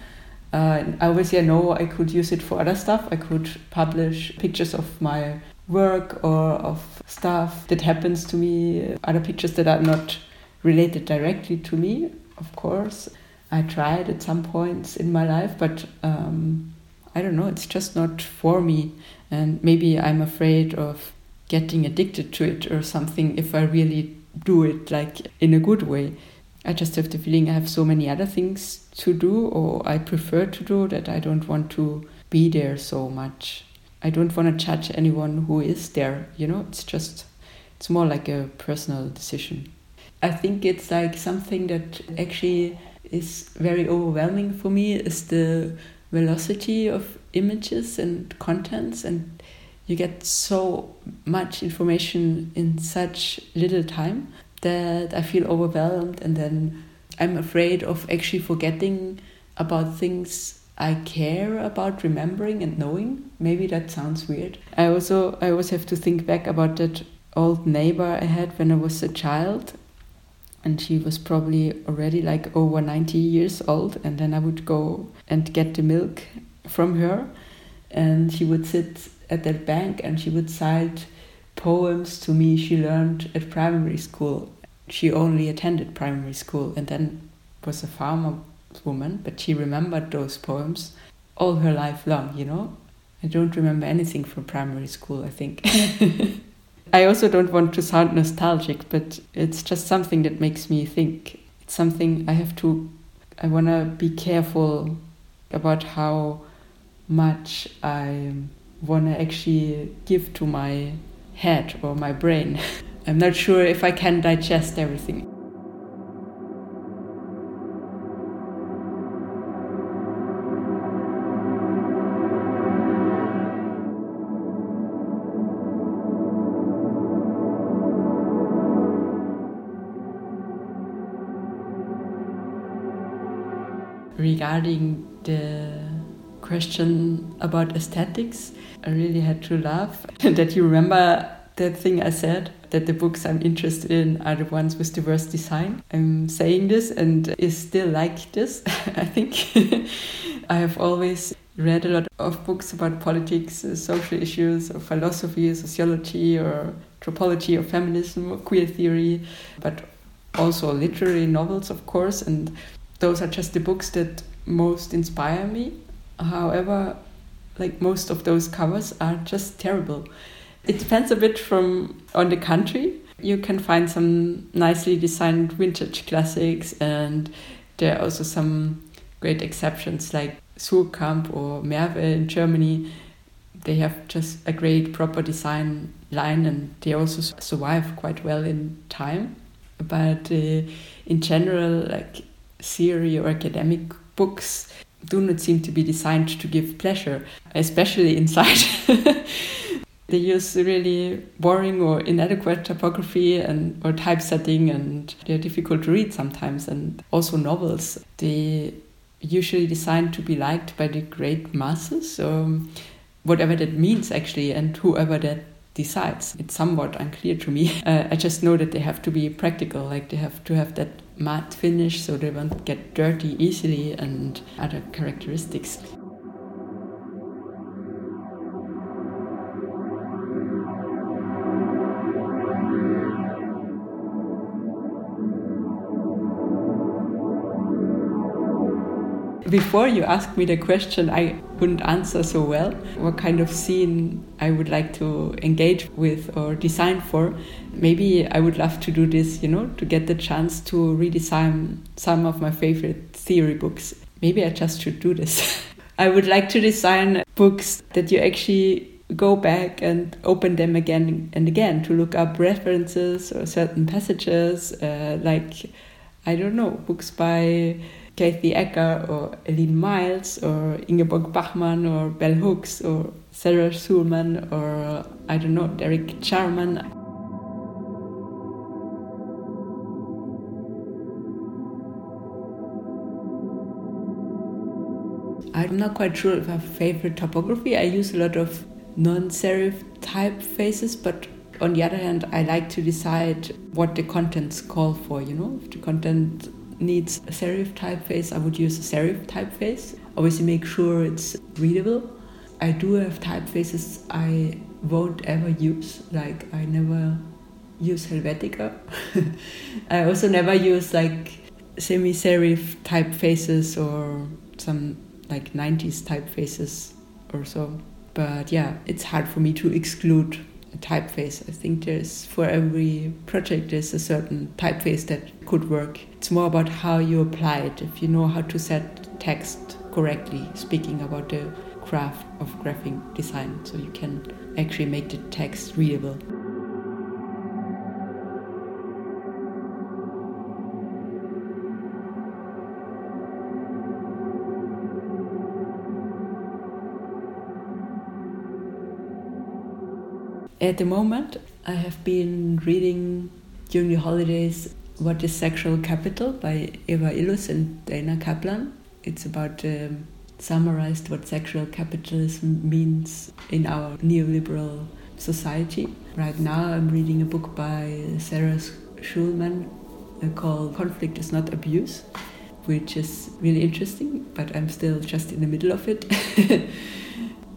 I always know I could use it for other stuff. I could publish pictures of my work or of stuff that happens to me, other pictures that are not related directly to me, of course. I tried at some points in my life, but I don't know, it's just not for me. And maybe I'm afraid of getting addicted to it or something if I really do it like in a good way. I just have the feeling I have so many other things to do, or I prefer to do, that I don't want to be there so much. I don't want to judge anyone who is there, you know, it's more like a personal decision. I think it's like something that actually is very overwhelming for me is the velocity of images and contents, and you get so much information in such little time that I feel overwhelmed, and then I'm afraid of actually forgetting about things I care about remembering and knowing. Maybe that sounds weird. I always have to think back about that old neighbor I had when I was a child, and she was probably already like over 90 years old, and then I would go and get the milk from her, and she would sit at that bank and she would cite poems to me she learned at primary school. She only attended primary school and then was a farmer woman, but she remembered those poems all her life long, you know. I don't remember anything from primary school, I think. I also don't want to sound nostalgic, but it's just something that makes me think. It's something I want to be careful about how much I want to actually give to my head or my brain. I'm not sure if I can digest everything. Regarding the question about aesthetics, I really had to laugh that you remember that thing I said, that the books I'm interested in are the ones with the worst design. I'm saying this and it's still like this, I think. I have always read a lot of books about politics, social issues, or philosophy, sociology, or anthropology, or feminism, or queer theory, but also literary novels, of course, and those are just the books that most inspire me. However, like most of those covers are just terrible. It depends a bit on the country. You can find some nicely designed vintage classics, and there are also some great exceptions like Suhrkamp or Merwe in Germany. They have just a great proper design line, and they also survive quite well in time. But in general, like theory or academic books do not seem to be designed to give pleasure, especially inside. They use really boring or inadequate typography or typesetting, and they're difficult to read sometimes. And also novels, they usually designed to be liked by the great masses, whatever that means actually, and whoever that decides. It's somewhat unclear to me. I just know that they have to be practical, like they have to have that matte finish so they won't get dirty easily, and other characteristics. Before you asked me the question, I couldn't answer so well what kind of scene I would like to engage with or design for. Maybe I would love to do this, you know, to get the chance to redesign some of my favorite theory books. Maybe I just should do this. I would like to design books that you actually go back and open them again and again to look up references or certain passages, like, I don't know, books by Kathy Ecker or Aline Miles or Ingeborg Bachmann or Bell Hooks or Sarah Schulman or, I don't know, Derek Charman. I'm not quite sure if I have favorite typography. I use a lot of non-serif typefaces, but on the other hand, I like to decide what the contents call for, you know, if the content needs a serif typeface, I would use a serif typeface. Obviously make sure it's readable. I do have typefaces I won't ever use, like I never use Helvetica. I also never use like semi-serif typefaces or some like 90s typefaces or so. But yeah, it's hard for me to exclude typeface. I think there's, for every project, there's a certain typeface that could work. It's more about how you apply it. If you know how to set text correctly, speaking about the craft of graphic design, so you can actually make the text readable. At the moment, I have been reading during the holidays What is Sexual Capital by Eva Illouz and Dana Kaplan. It's about summarized what sexual capitalism means in our neoliberal society. Right now, I'm reading a book by Sarah Schulman called Conflict is Not Abuse, which is really interesting, but I'm still just in the middle of it. It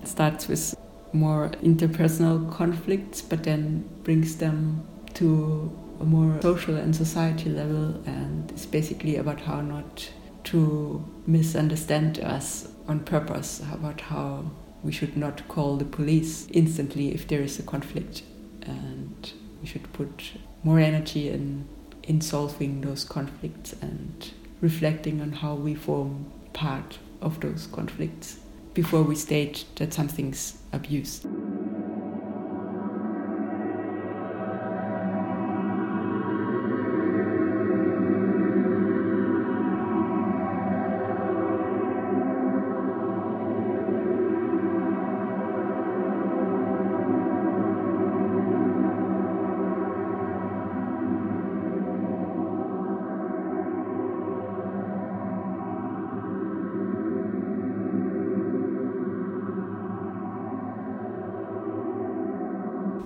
starts with more interpersonal conflicts, but then brings them to a more social and society level, and it's basically about how not to misunderstand us on purpose, about how we should not call the police instantly if there is a conflict, and we should put more energy in solving those conflicts and reflecting on how we form part of those conflicts before we state that something's abused.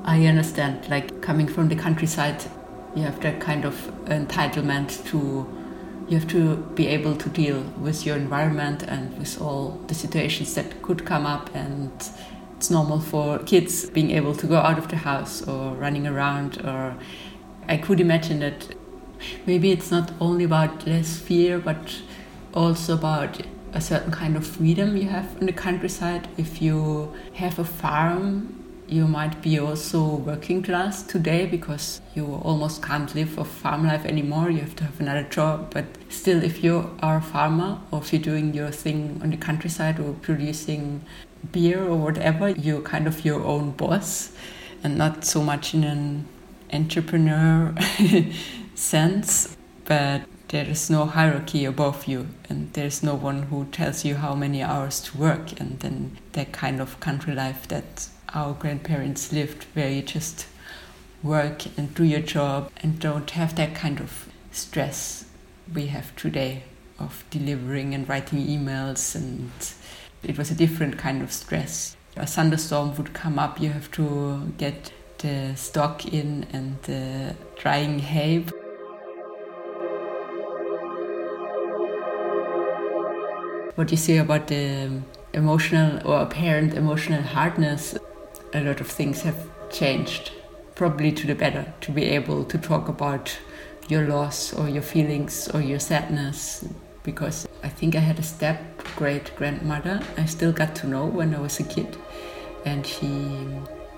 I understand, like, coming from the countryside, you have that kind of entitlement to, you have to be able to deal with your environment and with all the situations that could come up, and it's normal for kids being able to go out of the house or running around. Or I could imagine that maybe it's not only about less fear, but also about a certain kind of freedom you have in the countryside. If you have a farm, you might be also working class today because you almost can't live off farm life anymore. You have to have another job. But still, if you are a farmer or if you're doing your thing on the countryside or producing beer or whatever, you're kind of your own boss and not so much in an entrepreneur sense. But there is no hierarchy above you, and there's no one who tells you how many hours to work. And then that kind of country life that our grandparents lived, where you just work and do your job and don't have that kind of stress we have today of delivering and writing emails. And it was a different kind of stress. A thunderstorm would come up, you have to get the stock in and the drying hay. What you say about the emotional or apparent emotional hardness, a lot of things have changed, probably to the better, to be able to talk about your loss or your feelings or your sadness. Because I think I had a step-great-grandmother I still got to know when I was a kid, and she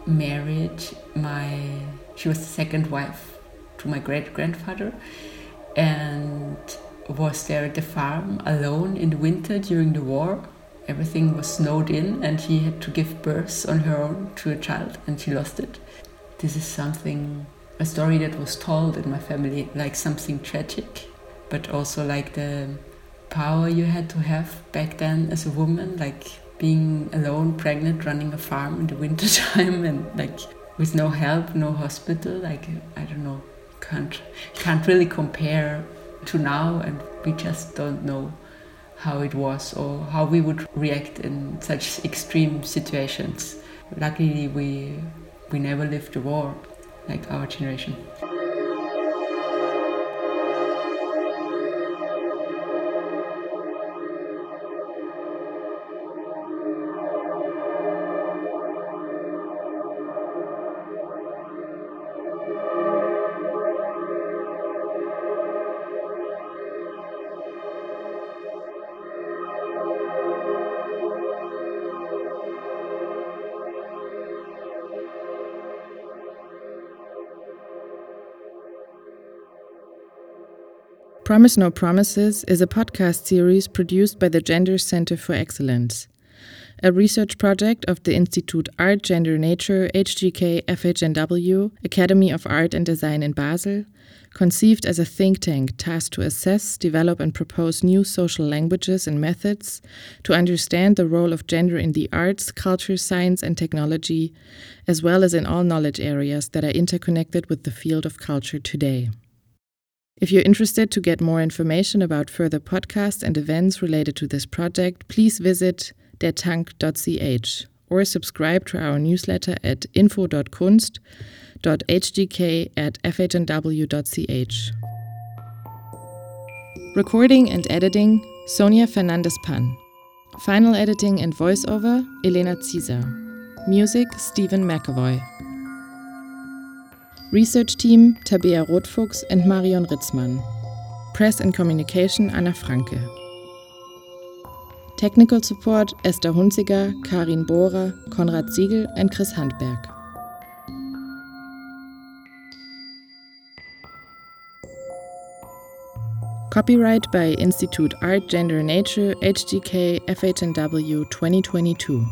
was the second wife to my great-grandfather, and was there at the farm alone in the winter during the war. Everything was snowed in, and she had to give birth on her own to a child, and she lost it. This is a story that was told in my family, like something tragic, but also like the power you had to have back then as a woman, like being alone, pregnant, running a farm in the wintertime, and like with no help, no hospital. Like, I don't know, can't really compare to now, and we just don't know how it was or how we would react in such extreme situations. Luckily, we never lived a war, like our generation. Promise No Promises is a podcast series produced by the Gender Center for Excellence, a research project of the Institute Art, Gender, Nature, HGK FHNW, Academy of Art and Design in Basel, conceived as a think tank tasked to assess, develop and propose new social languages and methods to understand the role of gender in the arts, culture, science and technology, as well as in all knowledge areas that are interconnected with the field of culture today. If you're interested to get more information about further podcasts and events related to this project, please visit dertank.ch or subscribe to our newsletter at info.kunst.hgk@fhnw.ch. Recording and editing, Sonia Fernandez Pan. Final editing and voiceover, Elena Ciesa. Music, Stephen McAvoy. Research team, Tabea Rothfuchs and Marion Ritzmann. Press and communication, Anna Franke. Technical support, Esther Hunziger, Karin Bohrer, Konrad Siegel and Chris Handberg. Copyright by Institute Art, Gender, Nature, HGK FHNW 2022.